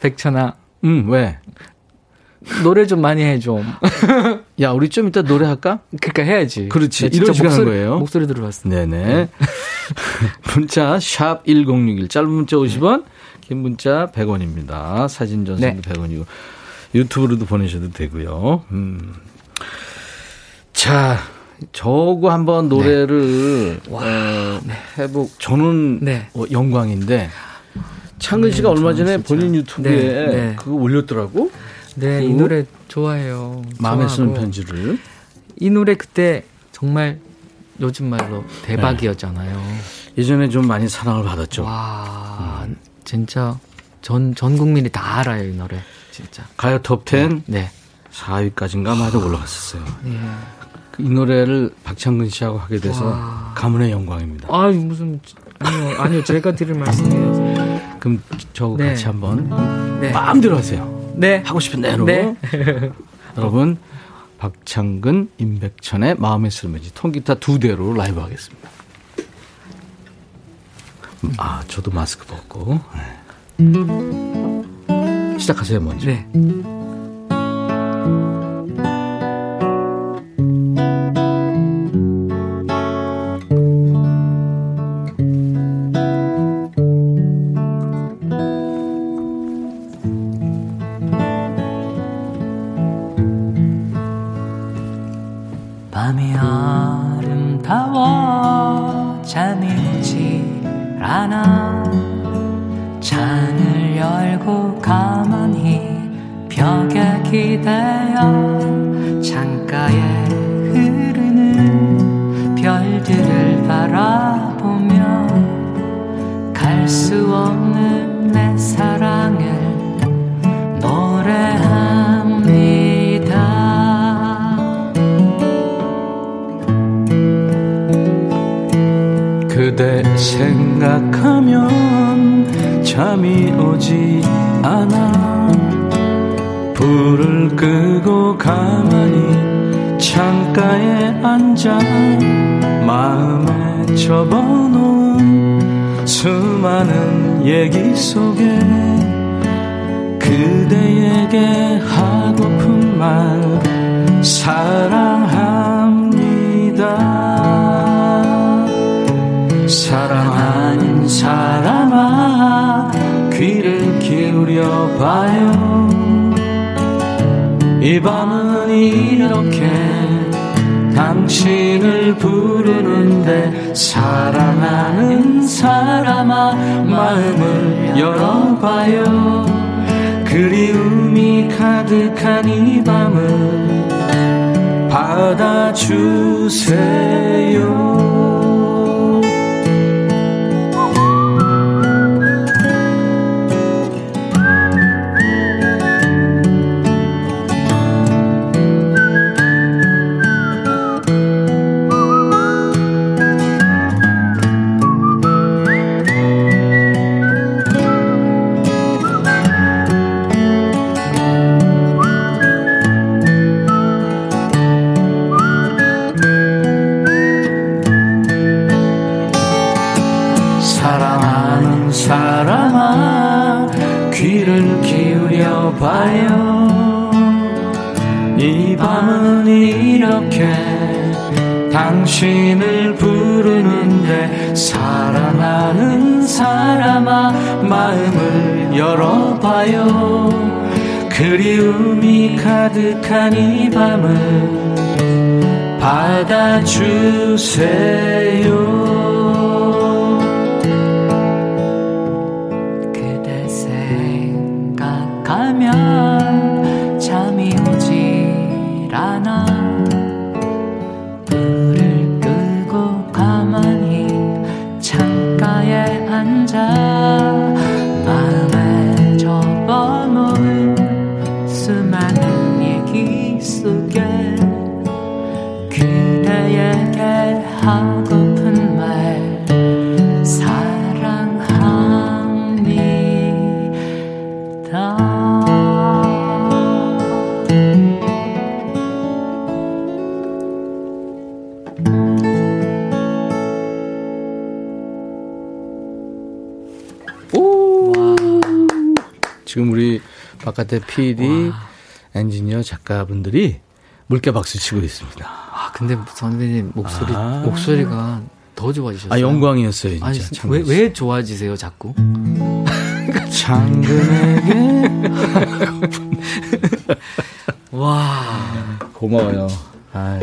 백천아 왜? 노래 좀 많이 해 좀. 야 우리 좀 이따 노래 할까? 그러니까 해야지. 그렇지. 이런 식으로 하는 거예요. 목소리 들어봤어. 네네. 문자 샵 1061 짧은 문자 50원, 긴 문자 100원입니다. 사진 전송도 100원이고 유튜브로도 보내셔도 되고요. 자 저거 한번 노래를 해보. 저는 영광인데 창근 씨가 얼마 전에 진짜. 본인 유튜브에 그거 올렸더라고. 네, 이 노래 좋아해요. 마음에 쓰는 편지를. 이 노래 그때 정말 요즘 말로 대박이었잖아요. 예전에 좀 많이 사랑을 받았죠. 와, 진짜 전 국민이 다 알아요, 이 노래. 진짜. 가요 톱10 네. 4위까지인가 마저 올라갔었어요. 이 노래를 박창근 씨하고 하게 돼서 가문의 영광입니다. 아, 무슨 아니요. 제가 드릴 말씀이에요. 그럼 저거 같이 한번 마음대로 하세요. 네. 하고 싶은 대로. 네. 여러분, 박창근, 임백천의 마음의 슬픔이지 통기타 2대로 라이브 하겠습니다. 아, 저도 마스크 벗고. 네. 시작하세요, 먼저. 네. 바라보며 갈 생각하면 잠이 오지 않아. 불을 끄고 가만히 창가에 앉아 마음에 접어놓은 수많은 얘기 속에 그대에게 하고픈 말 사랑합니다. 사랑하는 사람아 귀를 기울여 봐요. 이 밤은 이렇게 당신을 부르는데 사랑하는 사람아 마음을 열어봐요. 그리움이 가득한 이 밤을 받아주세요. 이 밤은 이렇게 당신을 부르는데 사랑하는 사람아 마음을 열어봐요. 그리움이 가득한 이 밤을 받아주세요. 잠이 오질 않아. 불을 끄고 가만히 창가에 앉아 마음에 접어놓은 수많은 얘기 속에 그대에게 하고픈 말 사랑합니다. 지금 우리 바깥에 PD, 와. 엔지니어, 작가분들이 물개박수 치고 있습니다. 아, 근데 선배님 목소리가 더 좋아지셨어요. 아, 영광이었어요, 진짜. 아니, 왜 좋아지세요, 자꾸? 창근에게. 와. 고마워요. 아이,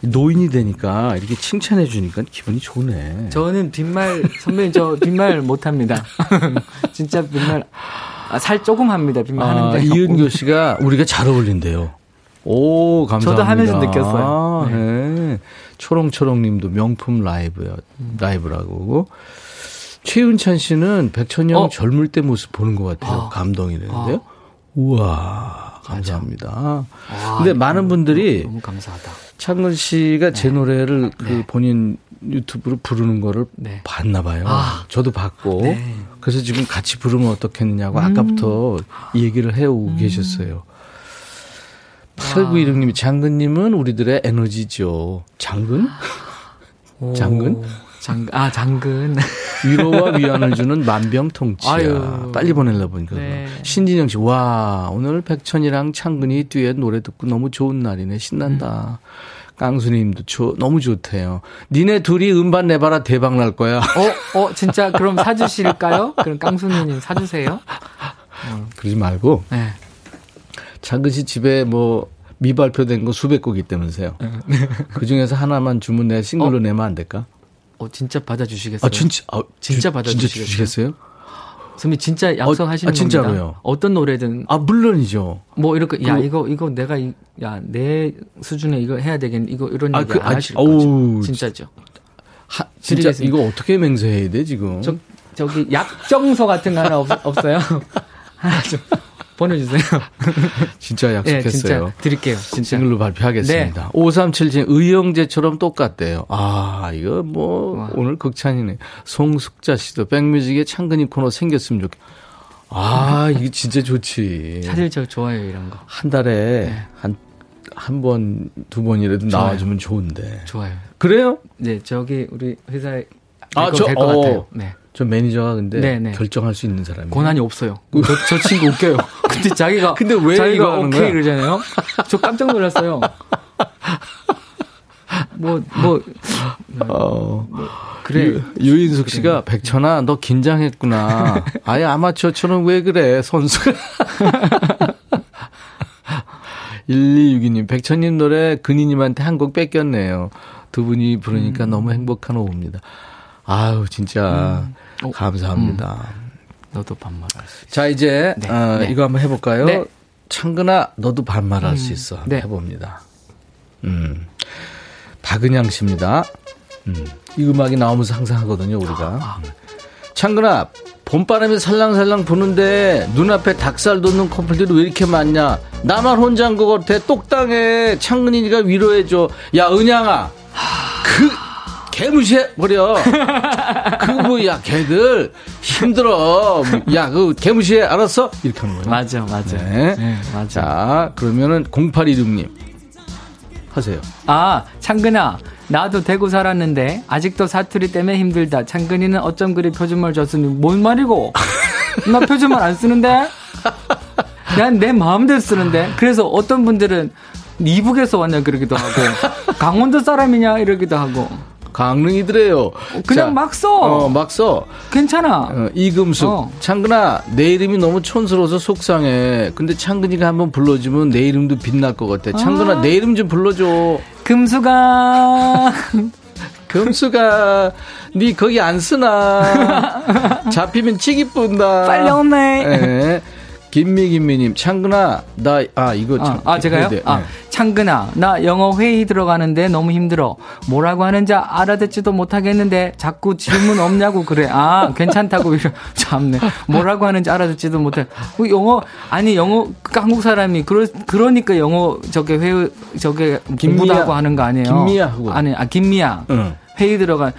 노인이 되니까 이렇게 칭찬해 주니까 기분이 좋네. 저는 뒷말, 선배님 저 뒷말 못합니다. 진짜 뒷말. 아, 살 조금 합니다. 빈말 하는데. 이은교 씨가 우리가 잘 어울린대요. 오, 감사합니다. 저도 하면서 느꼈어요. 아, 네. 네. 초롱초롱 님도 명품 라이브라고 하고. 최윤찬 씨는 백천영 젊을 때 모습 보는 것 같아요. 감동이 되는데요. 우와, 감사합니다. 와, 근데 많은 분들이. 너무 감사하다. 창근 씨가 제 노래를 그 본인 유튜브로 부르는 거를 봤나 봐요. 아. 저도 봤고. 네. 그래서 지금 같이 부르면 어떻겠느냐고 아까부터 얘기를 해오고 계셨어요. 8916님이 장근님은 우리들의 에너지죠. 장근? 오. 장근? 장근. 위로와 위안을 주는 만병통치야. 아유. 빨리 보내려 보니까. 네. 신진영 씨, 와, 오늘 백천이랑 창근이 듀엣 노래 듣고 너무 좋은 날이네. 신난다. 깡수님도 너무 좋대요. 니네 둘이 음반 내봐라 대박 날 거야. 진짜 그럼 사주실까요? 그럼 깡수님 사주세요. 그러지 말고. 네. 장근씨 집에 뭐 미발표된 거 수백 곡 있다면서요. 그 중에서 하나만 주문 내 싱글로 내면 안 될까? 진짜 받아주시겠어요? 진짜 받아주시겠어요? 선배님 진짜 약속하시는 겁니다. 진짜로요? 어떤 노래든. 물론이죠. 뭐 이렇게 이거 내가 내 수준에 이거 해야 되겠네. 이거 이런 얘기 안 하실 거죠. 진짜죠. 진짜 드리겠습니다. 이거 어떻게 맹세해야 돼 지금? 저기 약정서 같은 거 하나 없어요? 하나 좀 보내주세요. 진짜 약속했어요. 네, 진짜 드릴게요. 진짜. 싱글로 발표하겠습니다. 네. 5377님 의형제처럼 똑같대요. 아 이거 뭐 와. 오늘 극찬이네. 송숙자 씨도 백뮤직에 창근이 코너 생겼으면 좋겠다. 아 이게 진짜 좋지. 사실 저 좋아요 이런 거. 한 달에 네. 한 번, 두 번이라도 좋아요. 나와주면 좋은데. 좋아요. 그래요? 네, 저기 우리 회사에 될 것 같아요. 네. 저 매니저가 근데 네네. 결정할 수 있는 사람이에요. 권한이 없어요. 저 친구 웃겨요. 근데 자기가 근데 왜 자기가 오케이 그러잖아요. 저 깜짝 놀랐어요. 그래. 유인숙 씨가 그래. 백천아 너 긴장했구나. 아예 아마추어처럼 왜 그래 선수. 1262님 백천님 노래 근이님한테 한 곡 뺏겼네요. 두 분이 부르니까 너무 행복한 오후입니다. 아유 진짜 감사합니다. 너도 반말할 수 있어. 자 이제 네. 네. 이거 한번 해볼까요? 네. 창근아 너도 반말할 수 있어. 한번 네. 해봅니다. 박은양 씨입니다. 이 음악이 나오면서 항상 하거든요 우리가. 창근아 봄바람이 살랑살랑 부는데 눈앞에 닭살 돋는 커플들이 왜 이렇게 많냐. 나만 혼자인 것 같아. 똑당해. 창근이니까 위로해줘. 야 은양아 개 무시해버려. 그거 뭐야 걔들 힘들어. 야 그거 개 무시해 알았어? 이렇게 하는 거예요. 맞아 네. 네, 맞아. 자 그러면은 0816님 하세요. 아 창근아 나도 대구 살았는데 아직도 사투리 때문에 힘들다. 창근이는 어쩜 그리 표준말 줬으니 뭔 말이고. 나 표준말 안 쓰는데 난 내 마음대로 쓰는데. 그래서 어떤 분들은 이북에서 왔냐 그러기도 하고 강원도 사람이냐 이러기도 하고 강릉이더래요. 그냥 자, 막 써. 막 써. 괜찮아. 이금숙. 창근아 내 이름이 너무 촌스러워서 속상해. 근데 창근이가 한번 불러주면 내 이름도 빛날 것 같아. 창근아 내 이름 좀 불러줘. 금수가. 금수가 니 거기 안 쓰나. 잡히면 치기 뿐다. 빨리 오네. 김미김미님 창근아 나 이거 제가요? 네. 창근아 나 영어 회의 들어가는데 너무 힘들어. 뭐라고 하는지 알아듣지도 못하겠는데 자꾸 질문 없냐고 그래. 괜찮다고. 참네. 뭐라고 하는지 알아듣지도 못해. 영어 한국 사람이 그러니까 영어 저게 공부하고 하는 거 아니에요? 김미야 하고 아니 김미야 회의 들어가.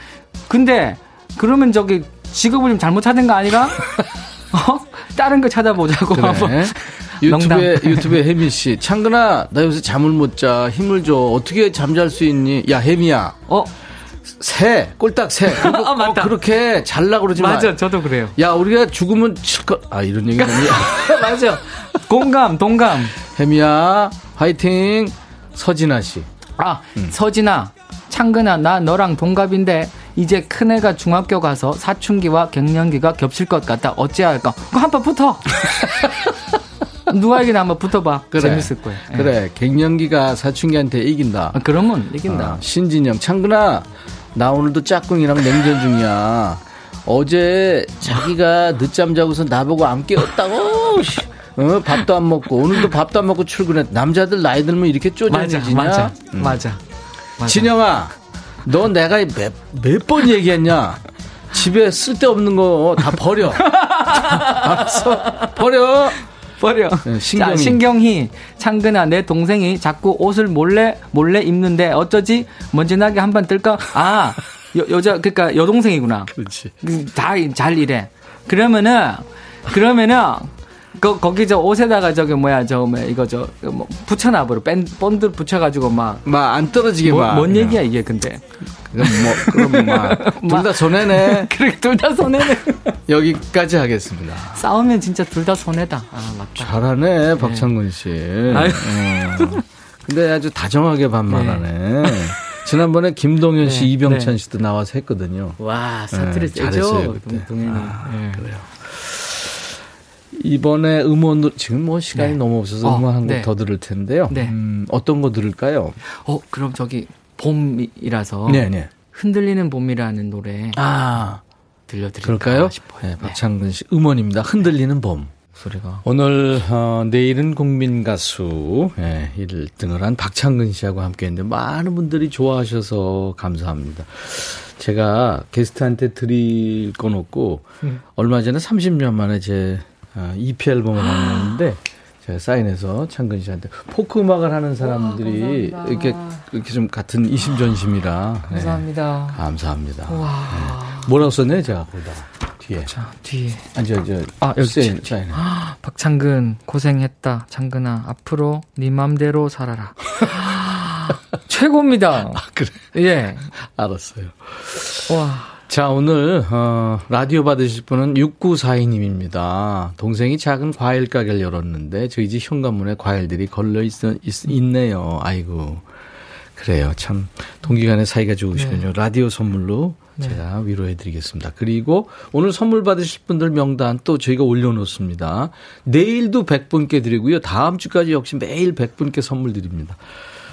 근데 그러면 저기 직업을 좀 잘못 찾은 거 아니라? 다른 거 찾아보자고. 그래. 한번. 유튜브에 혜미 씨. 창근아, 나 요새 잠을 못 자. 힘을 줘. 어떻게 잠잘 수 있니? 야, 혜미야. 꼴딱 새. 맞다. 그렇게 잘라 그러지 마. 맞아, 저도 그래요. 야, 우리가 죽으면 이런 얘기 아니야. 맞아. 공감, 동감. 혜미야, 화이팅. 서진아 씨. 서진아. 창근아, 나 너랑 동갑인데. 이제 큰애가 중학교 가서 사춘기와 갱년기가 겹칠 것 같다. 어찌해야 할까? 그거 한번 붙어. 누가에게나 한번 붙어봐. 그래, 재밌을 거야. 그래. 예. 갱년기가 사춘기한테 이긴다. 그러면 이긴다. 신진영. 창근아 나 오늘도 짝꿍이랑 냉전 중이야. 어제 자기가 늦잠 자고서 나보고 안 깨웠다고. 밥도 안 먹고 오늘도 밥도 안 먹고 출근했다. 남자들 나이 들면 이렇게 쪼잔해지냐. 맞아. 진영아 너 내가 몇 번 얘기했냐. 집에 쓸데없는 거 다 버려. 알았어. 버려. 네, 신경희. 창근아 내 동생이 자꾸 옷을 몰래 입는데 어쩌지. 먼지 나게 한 번 뜰까. 여자 그러니까 여동생이구나. 그렇지. 다 잘 일해. 그러면은 거기 저 옷에다가 저기 붙여놔버려. 본드 붙여가지고 안 떨어지게 뭔 얘기야 이게 근데. 그럼 둘 다 손해네. 그래 둘 다 손해네. 여기까지 하겠습니다. 싸우면 진짜 둘 다 손해다. 맞다. 잘하네 박창근 씨. 근데 아주 다정하게 반말하네. 네. 지난번에 김동현 씨, 이병찬 씨도 나와서 했거든요. 와 사투리 세죠. 동현이. 그래요. 이번에 음원도 지금 시간이 너무 없어서 음원 한 곡 더 들을 텐데요. 네. 어떤 거 들을까요? 그럼 저기 봄이라서 흔들리는 봄이라는 노래 들려드릴까요? 네, 박창근 씨 음원입니다. 흔들리는 봄. 소리가. 오늘 내일은 국민 가수 1등을 한 박창근 씨하고 함께했는데 많은 분들이 좋아하셔서 감사합니다. 제가 게스트한테 드릴 건 없고 얼마 전에 30년 만에 제 EP 앨범을 만났는데 제가 사인해서 창근 씨한테 포크 음악을 하는 사람들이 와, 이렇게 좀 같은 이심전심이라 감사합니다. 네. 감사합니다. 네. 뭐라고 썼네 제가 보다. 뒤에. 자, 뒤에. 여기 사인. 박창근 고생했다. 창근아 앞으로 네 맘대로 살아라. 최고입니다. 아, 그래. 예. 알았어요. 와. 자, 오늘 라디오 받으실 분은 6942님입니다. 동생이 작은 과일 가게를 열었는데 저희 집 현관문에 과일들이 걸려 있네요. 아이고. 그래요. 참 동기간에 사이가 좋으시군요. 네. 라디오 선물로 제가 위로해드리겠습니다. 그리고 오늘 선물 받으실 분들 명단 또 저희가 올려놓습니다. 내일도 100분께 드리고요. 다음 주까지 역시 매일 100분께 선물 드립니다.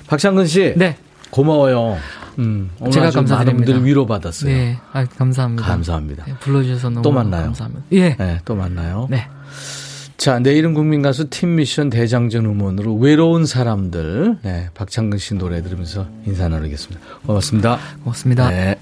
박창근 씨. 네. 고마워요. 오늘 제가 감사드립니다. 많은 분들 위로받았어요. 네. 아, 감사합니다. 감사합니다. 네, 불러주셔서 너무 감사합니다. 예. 네, 또 만나요. 네. 자, 내일은 국민가수 팀미션 대장전 음원으로 외로운 사람들. 네, 박창근 씨 노래 들으면서 인사 나누겠습니다. 고맙습니다. 고맙습니다. 네.